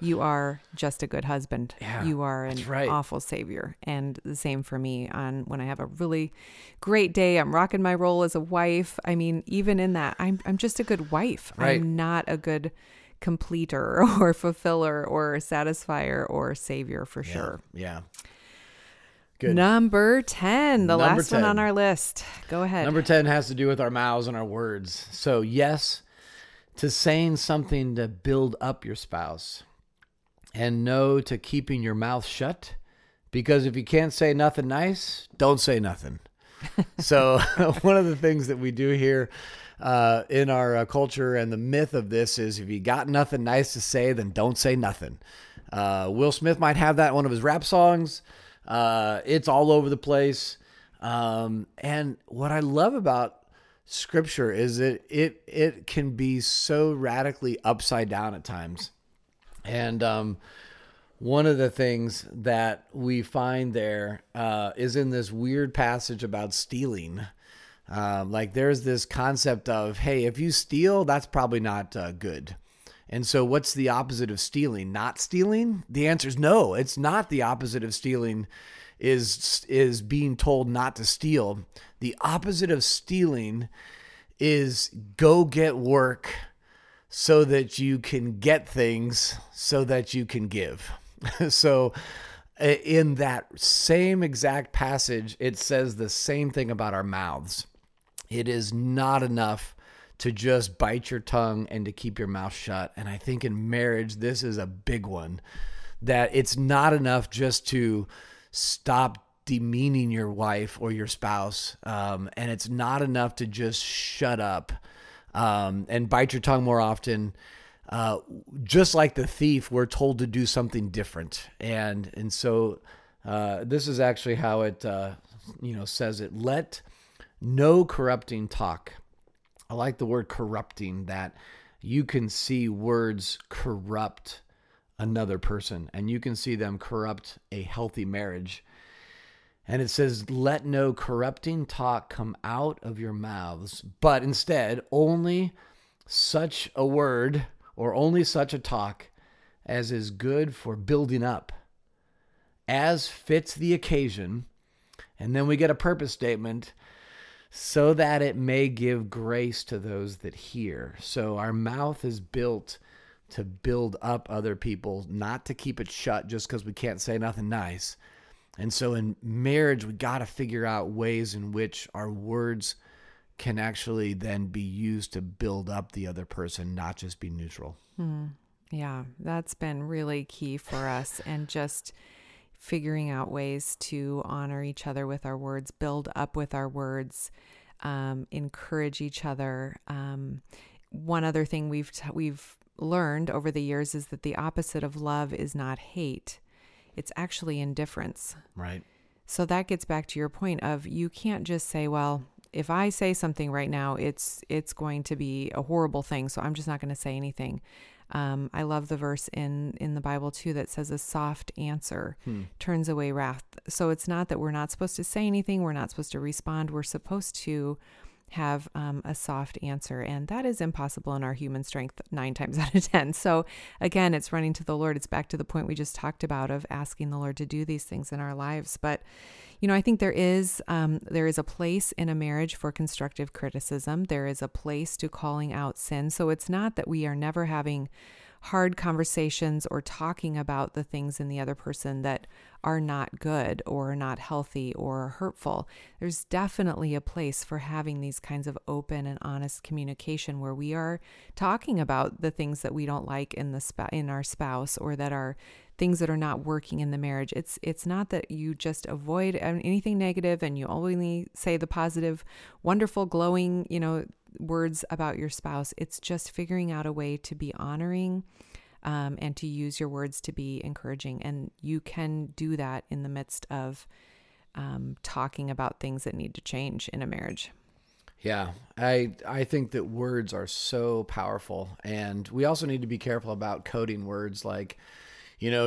you are just a good husband. Yeah, you are an awful savior. And the same for me on when I have a really great day, I'm rocking my role as a wife. I mean, even in that, I'm just a good wife. Right. I'm not a good completer or fulfiller or satisfier or savior for sure. Yeah. Good. Number 10, the last one on our list. Go ahead. Number 10 has to do with our mouths and our words. So yes to saying something to build up your spouse, and no to keeping your mouth shut, because if you can't say nothing nice, don't say nothing. So one of the things that we do here in our culture, and the myth of this, is if you got nothing nice to say, then don't say nothing. Will Smith might have that in one of his rap songs. It's all over the place. And what I love about scripture is that it can be so radically upside down at times. And, one of the things that we find there, is in this weird passage about stealing. There's this concept of, hey, if you steal, that's probably not good. And so what's the opposite of stealing? Not stealing? The answer is no. It's not the opposite of stealing is being told not to steal. The opposite of stealing is go get work so that you can get things so that you can give. So in that same exact passage, it says the same thing about our mouths. It is not enough to just bite your tongue and to keep your mouth shut. And I think in marriage, this is a big one, that it's not enough just to stop demeaning your wife or your spouse. And it's not enough to just shut up and bite your tongue more often. Just like the thief, we're told to do something different. And so this is actually how it says it. Let no corrupting talk. I like the word corrupting, that you can see words corrupt another person, and you can see them corrupt a healthy marriage. And it says, let no corrupting talk come out of your mouths, but instead only such a word or only such a talk as is good for building up, as fits the occasion. And then we get a purpose statement, so that it may give grace to those that hear. So our mouth is built to build up other people, not to keep it shut just because we can't say nothing nice. And so in marriage, we got to figure out ways in which our words can actually then be used to build up the other person, not just be neutral. Yeah, that's been really key for us. And just figuring out ways to honor each other with our words, build up with our words, encourage each other. One other thing we've learned over the years is that the opposite of love is not hate. It's actually indifference. Right. So that gets back to your point of, you can't just say, well, if I say something right now, it's going to be a horrible thing, so I'm just not going to say anything. I love the verse in the Bible too, that says a soft answer turns away wrath. So it's not that we're not supposed to say anything. We're not supposed to respond. We're supposed to have a soft answer. And that is impossible in our human strength 9 times out of 10. So again, it's running to the Lord. It's back to the point we just talked about of asking the Lord to do these things in our lives. But, you know, I think there is a place in a marriage for constructive criticism. There is a place to calling out sin. So it's not that we are never having hard conversations or talking about the things in the other person that are not good or not healthy or hurtful. There's definitely a place for having these kinds of open and honest communication where we are talking about the things that we don't like in our spouse, or that are things that are not working in the marriage. It's not that you just avoid anything negative and you only say the positive, wonderful, glowing, words about your spouse. It's just figuring out a way to be honoring and to use your words to be encouraging. And you can do that in the midst of talking about things that need to change in a marriage. Yeah, I think that words are so powerful. And we also need to be careful about coding words like,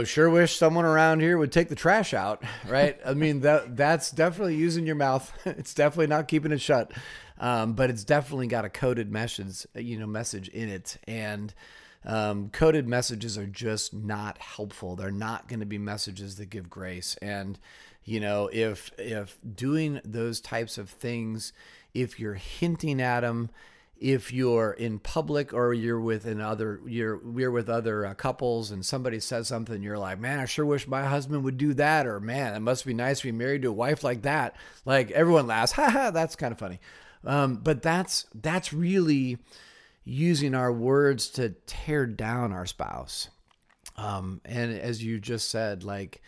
sure wish someone around here would take the trash out, right? I mean, that's definitely using your mouth. It's definitely not keeping it shut. But it's definitely got a coded message in it. And coded messages are just not helpful. They're not going to be messages that give grace. And, if doing those types of things, if you're hinting at them, if you're in public or we're with other couples and somebody says something, you're like, man, I sure wish my husband would do that. Or, man, it must be nice to be married to a wife like that. Like, everyone laughs. Ha ha, that's kind of funny. But that's really using our words to tear down our spouse. And as you just said, like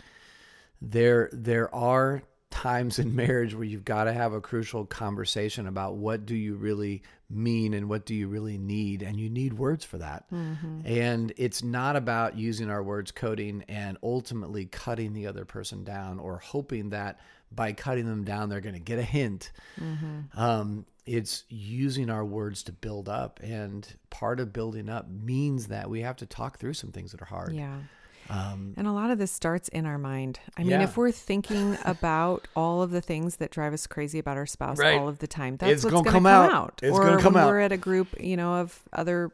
there are times in marriage where you've got to have a crucial conversation about what do you really mean and what do you really need, and you need words for that. Mm-hmm. And it's not about using our words coding and ultimately cutting the other person down, or hoping that by cutting them down they're going to get a hint. Mm-hmm. It's using our words to build up, and part of building up means that we have to talk through some things that are hard. Yeah. And a lot of this starts in our mind. I mean, if we're thinking about all of the things that drive us crazy about our spouse all of the time, that's what's going to come out. It's going to come out. Or when we're at a group, of other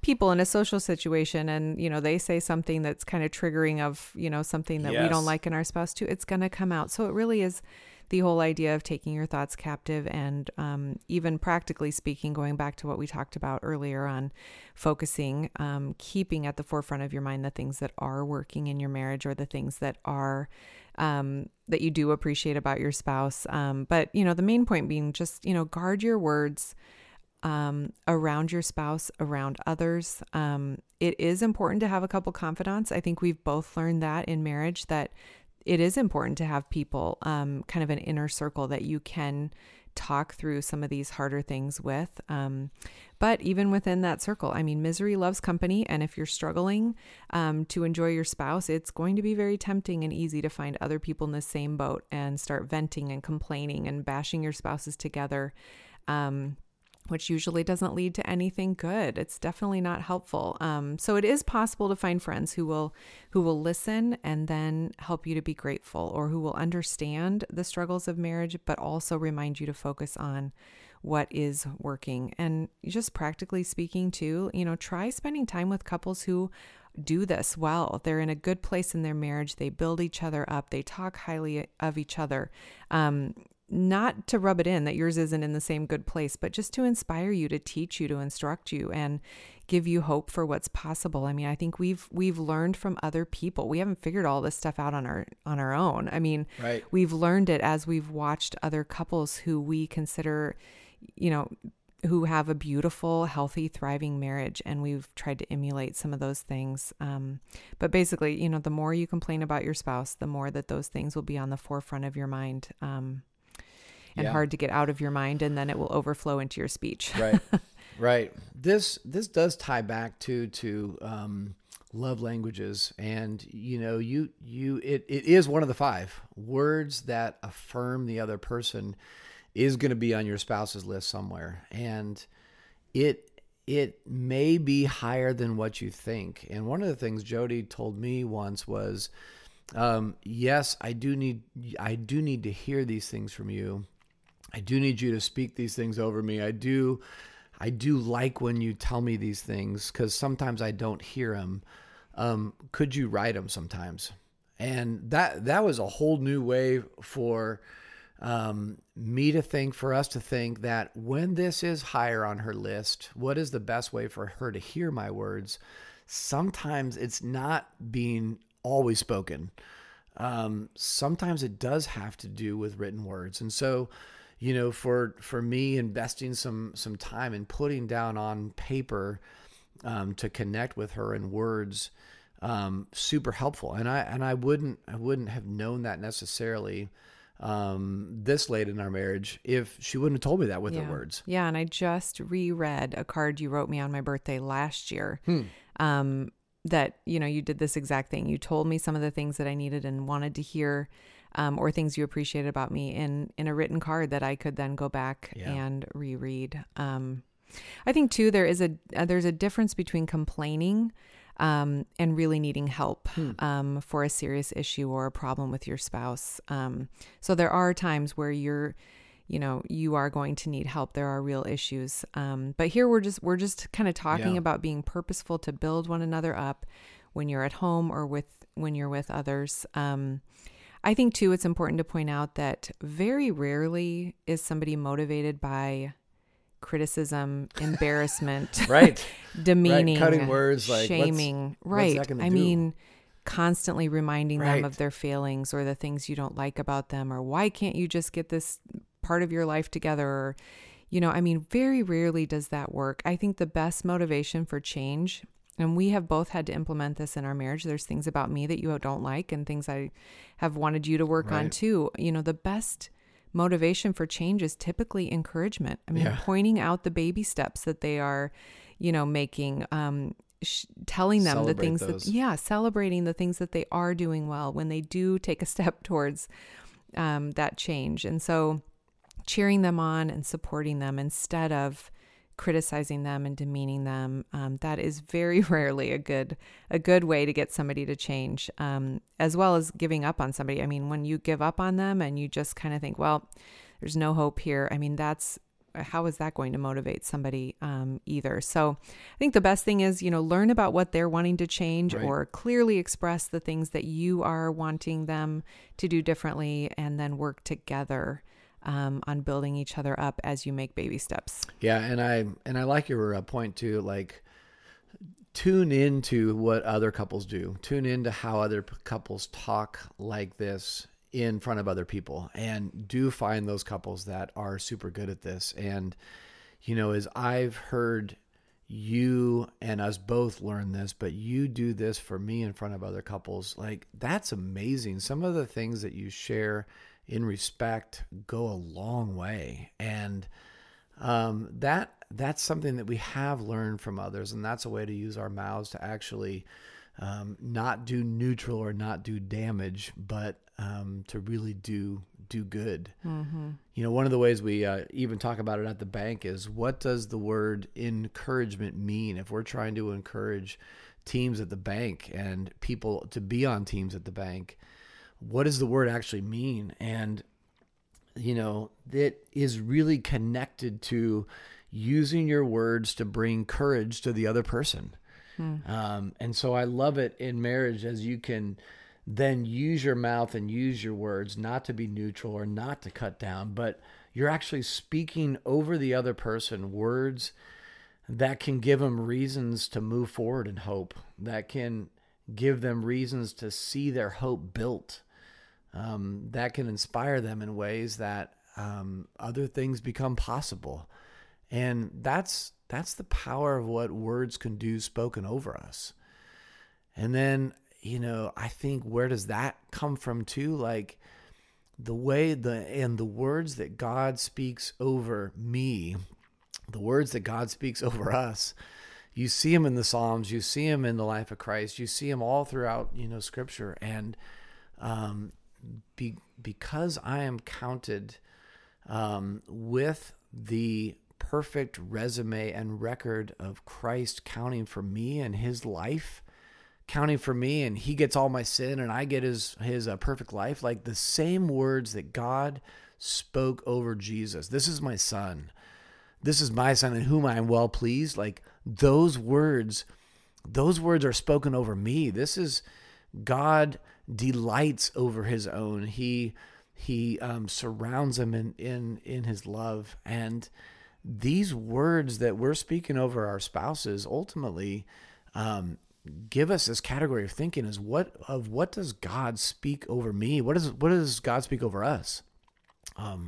people in a social situation, and, they say something that's kind of triggering of, something that we don't like in our spouse too, it's going to come out. So it really is the whole idea of taking your thoughts captive, and even practically speaking, going back to what we talked about earlier on focusing, keeping at the forefront of your mind the things that are working in your marriage, or the things that are that you do appreciate about your spouse. But the main point being just, guard your words around your spouse, around others. It is important to have a couple confidants. I think we've both learned that in marriage, that it is important to have people, kind of an inner circle that you can talk through some of these harder things with. But even within that circle, I mean, misery loves company. And if you're struggling to enjoy your spouse, it's going to be very tempting and easy to find other people in the same boat and start venting and complaining and bashing your spouses together, which usually doesn't lead to anything good. It's definitely not helpful. So it is possible to find friends who will listen and then help you to be grateful, or who will understand the struggles of marriage, but also remind you to focus on what is working. And just practically speaking too, try spending time with couples who do this well. They're in a good place in their marriage. They build each other up. They talk highly of each other. Not to rub it in that yours isn't in the same good place, but just to inspire you, to teach you, to instruct you, and give you hope for what's possible. I mean, I think we've learned from other people. We haven't figured all this stuff out on our own. I mean, right. We've learned it as we've watched other couples who we consider, who have a beautiful, healthy, thriving marriage. And we've tried to emulate some of those things. But basically, the more you complain about your spouse, the more that those things will be on the forefront of your mind. And hard to get out of your mind, and then it will overflow into your speech. Right. This does tie back to love languages, and it is one of the 5 words that affirm the other person is going to be on your spouse's list somewhere, and it may be higher than what you think. And one of the things Jody told me once was, yes, I do need to hear these things from you. I do need you to speak these things over me. I do like when you tell me these things, because sometimes I don't hear them. Could you write them sometimes? And that was a whole new way for us to think that when this is higher on her list, what is the best way for her to hear my words? Sometimes it's not being always spoken. Sometimes it does have to do with written words. And so, for me, investing some time and putting down on paper, to connect with her in words, super helpful. And I wouldn't have known that necessarily, this late in our marriage, if she wouldn't have told me that with her words. Yeah. And I just reread a card you wrote me on my birthday last year. That, you did this exact thing. You told me some of the things that I needed and wanted to hear, or things you appreciated about me in a written card that I could then go back and reread. I think too, there is there's a difference between complaining, and really needing help, for a serious issue or a problem with your spouse. So there are times where you are going to need help. There are real issues. But here we're just kind of talking about being purposeful to build one another up when you're at home or when you're with others. I think too, it's important to point out that very rarely is somebody motivated by criticism, embarrassment, demeaning, cutting words, like shaming, constantly reminding them of their failings or the things you don't like about them, or why can't you just get this part of your life together? Or, very rarely does that work. I think the best motivation for change, and we have both had to implement this in our marriage. There's things about me that you don't like and things I have wanted you to work on too. The best motivation for change is typically encouragement. I mean, pointing out the baby steps that they are, making, telling them the things celebrating the things that they are doing well when they do take a step towards, that change. And so cheering them on and supporting them instead of criticizing them and demeaning them. That is very rarely a good way to get somebody to change, as well as giving up on somebody. I mean, when you give up on them and you just kind of think, well, there's no hope here. I mean, how is that going to motivate somebody, either? So I think the best thing is, learn about what they're wanting to change or clearly express the things that you are wanting them to do differently, and then work together, on building each other up as you make baby steps. Yeah. And I like your point too, like tune into what other couples do, tune into how other couples talk like this in front of other people, and do find those couples that are super good at this. And you know, is I've heard you and us both learn this, but you do this for me in front of other couples. Like, that's amazing. Some of the things that you share in respect go a long way. And that's something that we have learned from others. And that's a way to use our mouths to actually not do neutral or not do damage, but to really do good. Mm-hmm. You know, one of the ways we even talk about it at the bank is, what does the word encouragement mean? If we're trying to encourage teams at the bank and people to be on teams at the bank, what does the word actually mean? And, you know, it is really connected to using your words to bring courage to the other person. And so I love it in marriage, as you can then use your mouth and use your words not to be neutral or not to cut down, but you're actually speaking over the other person words that can give them reasons to move forward in hope, that can give them reasons to see their hope built, that can inspire them in ways that other things become possible. And that's the power of what words can do spoken over us. And then, you know, I think, where does that come from too? Like, the words that God speaks over me, the words that God speaks over us, you see them in the Psalms, you see them in the life of Christ, you see them all throughout, you know, Scripture. And because I am counted with the perfect resume and record of Christ counting for me and his life, counting for me, and he gets all my sin and I get his perfect life. Like, the same words that God spoke over Jesus, this is my son in whom I am well pleased. Like, those words are spoken over me. This is God delights over his own. He surrounds him in his love. And these words that we're speaking over our spouses ultimately give us this category of thinking is, what does God speak over me? What does God speak over us? And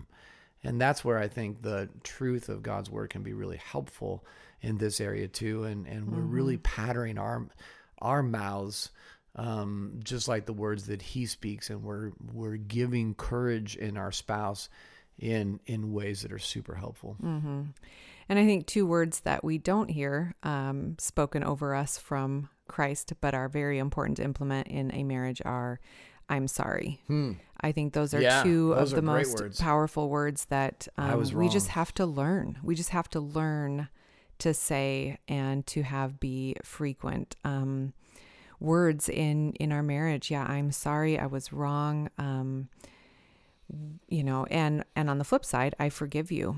that's where I think the truth of God's word can be really helpful in this area too. And we're really patterning our mouths just like the words that he speaks, and we're giving courage in our spouse in ways that are super helpful. Mm-hmm. And I think two words that we don't hear spoken over us from Christ, but are very important to implement in a marriage, are "I'm sorry." I think those are two of the most powerful words that we just have to learn. We just have to learn to say and to have be frequent words in our marriage. Yeah, I'm sorry. I was wrong. You know, and on the flip side, I forgive you.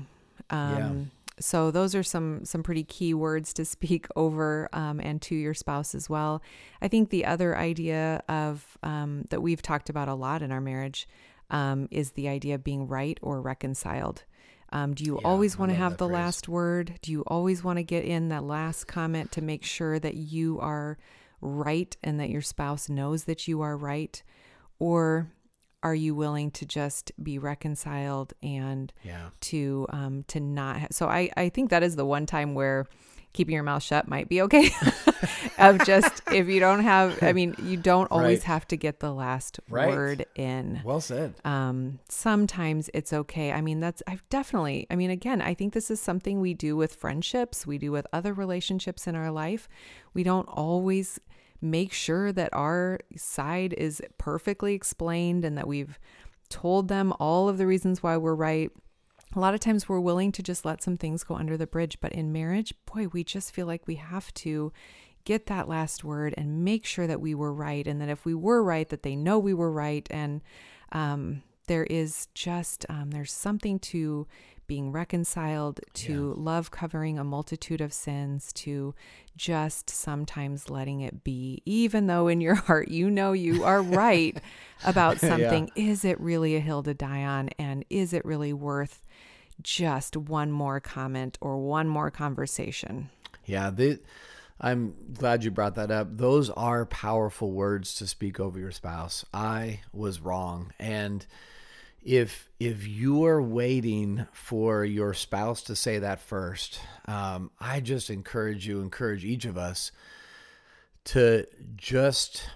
So those are some pretty key words to speak over, and to your spouse as well. I think the other idea of, that we've talked about a lot in our marriage, is the idea of being right or reconciled. Do you always want to have the last word? Do you always want to get in that last comment to make sure that you are right and that your spouse knows that you are right? Or are you willing to just be reconciled and to not? So I think that is the one time where keeping your mouth shut might be okay. Of just, if you don't have, I mean, you don't always have to get the last word in. Well said. Sometimes it's okay. I mean, I think this is something we do with friendships. We do with other relationships in our life. We don't always make sure that our side is perfectly explained and that we've told them all of the reasons why we're right. A lot of times we're willing to just let some things go under the bridge, but in marriage, boy, we just feel like we have to get that last word and make sure that we were right. And that if we were right, that they know we were right. And, there is just, there's something to being reconciled, to love covering a multitude of sins, to just sometimes letting it be, even though in your heart, you know, you are right about something. Yeah. Is it really a hill to die on? And is it really worth just one more comment or one more conversation? Yeah. I'm glad you brought that up. Those are powerful words to speak over your spouse. I was wrong. And If you're waiting for your spouse to say that first, I just encourage each of us to just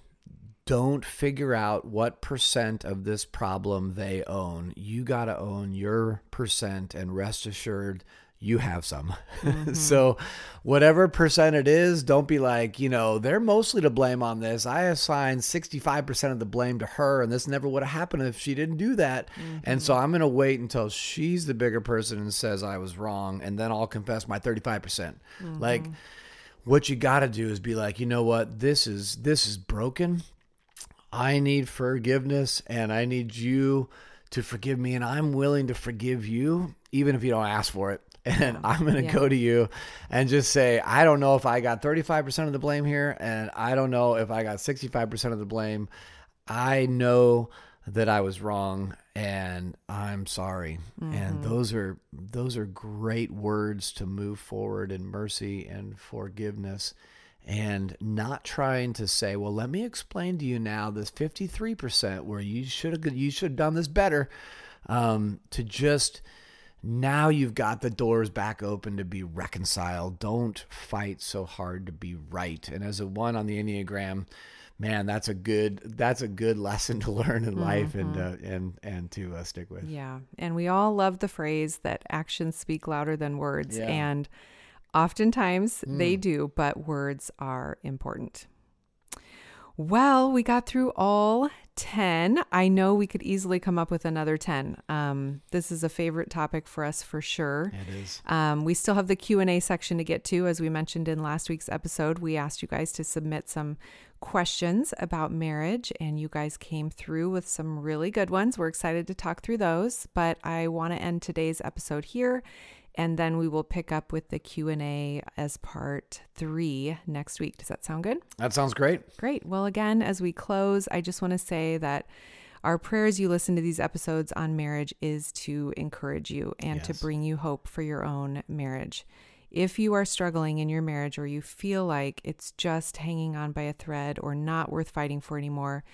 don't figure out what percent of this problem they own. You got to own your percent, and rest assured you have some. Mm-hmm. So whatever percent it is, don't be like, they're mostly to blame on this. I assign 65% of the blame to her, and this never would have happened if she didn't do that. Mm-hmm. And so I'm going to wait until she's the bigger person and says I was wrong, and then I'll confess my 35%. Mm-hmm. Like, what you got to do is be like, you know what? This is broken. I need forgiveness, and I need you to forgive me, and I'm willing to forgive you even if you don't ask for it. And I'm going to go to you and just say, I don't know if I got 35% of the blame here, and I don't know if I got 65% of the blame. I know that I was wrong, and I'm sorry. Mm-hmm. And those are great words to move forward in mercy and forgiveness, and not trying to say, well, let me explain to you now this 53% where you should have done this better, to just... Now you've got the doors back open to be reconciled. Don't fight so hard to be right. And as a one on the Enneagram, man, that's a good lesson to learn in life, mm-hmm. and to stick with. Yeah. And we all love the phrase that actions speak louder than words. Yeah. And oftentimes they do, but words are important. Well, we got through all 10. I know we could easily come up with another 10. This is a favorite topic for us for sure. It is. We still have the Q&A section to get to. As we mentioned in last week's episode, we asked you guys to submit some questions about marriage, and you guys came through with some really good ones. We're excited to talk through those, but I want to end today's episode here, and then we will pick up with the Q&A as part 3 next week. Does that sound good? That sounds great. Great. Well, again, as we close, I just want to say that our prayer as you listen to these episodes on marriage is to encourage you and to bring you hope for your own marriage. If you are struggling in your marriage, or you feel like it's just hanging on by a thread or not worth fighting for anymore,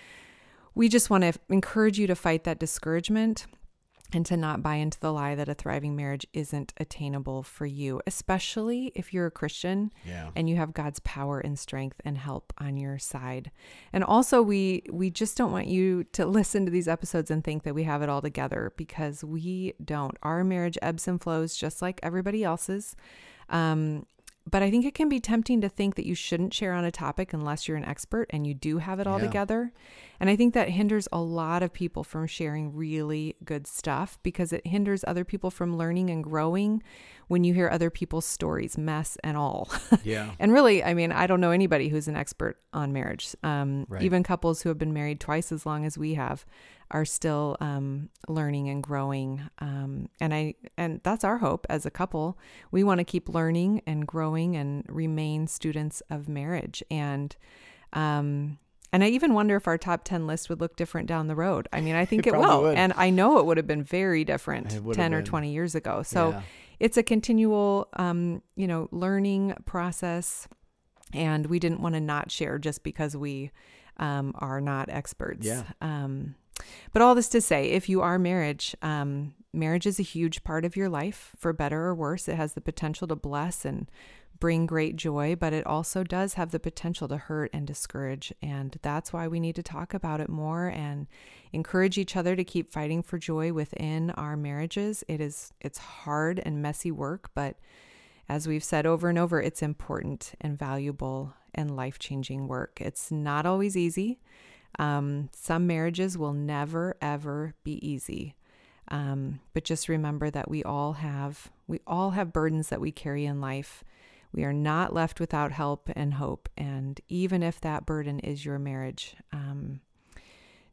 we just want to encourage you to fight that discouragement and to not buy into the lie that a thriving marriage isn't attainable for you, especially if you're a Christian and you have God's power and strength and help on your side. And also, we just don't want you to listen to these episodes and think that we have it all together, because we don't. Our marriage ebbs and flows just like everybody else's. But I think it can be tempting to think that you shouldn't share on a topic unless you're an expert and you do have it all together. And I think that hinders a lot of people from sharing really good stuff, because it hinders other people from learning and growing when you hear other people's stories, mess and all. Yeah. And really, I mean, I don't know anybody who's an expert on marriage. Right. Even couples who have been married twice as long as we have are still learning and growing. And that's our hope as a couple. We want to keep learning and growing and remain students of marriage. And I even wonder if our top 10 list would look different down the road. I mean, I think it will. Would. And I know it would have been very different 10 or 20 years ago. So it's a continual, learning process. And we didn't want to not share just because we are not experts. Yeah. But all this to say, if you are marriage is a huge part of your life, for better or worse. It has the potential to bless and bring great joy, but it also does have the potential to hurt and discourage. And that's why we need to talk about it more and encourage each other to keep fighting for joy within our marriages. It's hard and messy work, but as we've said over and over, it's important and valuable and life-changing work. It's not always easy. Some marriages will never, ever be easy. But just remember that we all have burdens that we carry in life. We are not left without help and hope. And even if that burden is your marriage,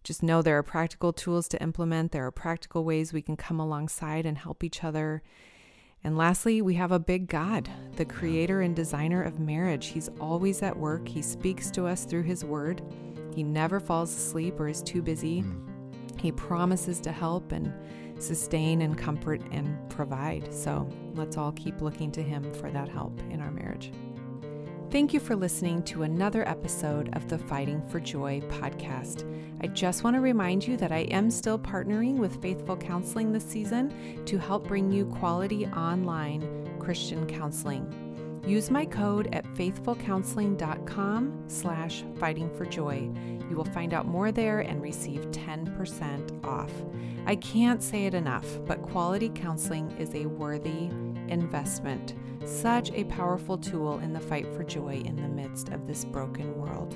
just know there are practical tools to implement. There are practical ways we can come alongside and help each other. And lastly, we have a big God, the creator and designer of marriage. He's always at work. He speaks to us through his word. He never falls asleep or is too busy. He promises to help and sustain and comfort and provide. So let's all keep looking to him for that help in our marriage. Thank you for listening to another episode of the Fighting for Joy podcast. I just want to remind you that I am still partnering with Faithful Counseling this season to help bring you quality online Christian counseling. Use my code at faithfulcounseling.com/fightingforjoy. You will find out more there and receive 10% off. I can't say it enough, but quality counseling is a worthy investment. Such a powerful tool in the fight for joy in the midst of this broken world.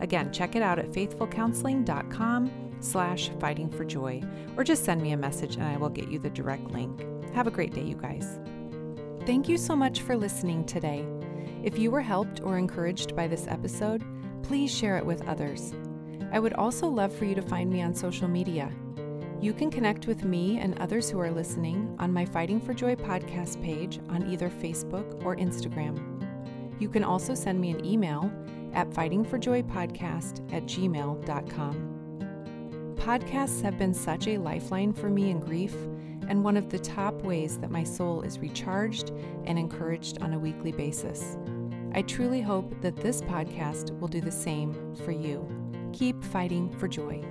Again, check it out at faithfulcounseling.com/fightingforjoy, or just send me a message and I will get you the direct link. Have a great day, you guys. Thank you so much for listening today. If you were helped or encouraged by this episode, please share it with others. I would also love for you to find me on social media. You can connect with me and others who are listening on my Fighting for Joy podcast page on either Facebook or Instagram. You can also send me an email at fightingforjoypodcast@gmail.com. Podcasts have been such a lifeline for me in grief, and one of the top ways that my soul is recharged and encouraged on a weekly basis. I truly hope that this podcast will do the same for you. Keep fighting for joy.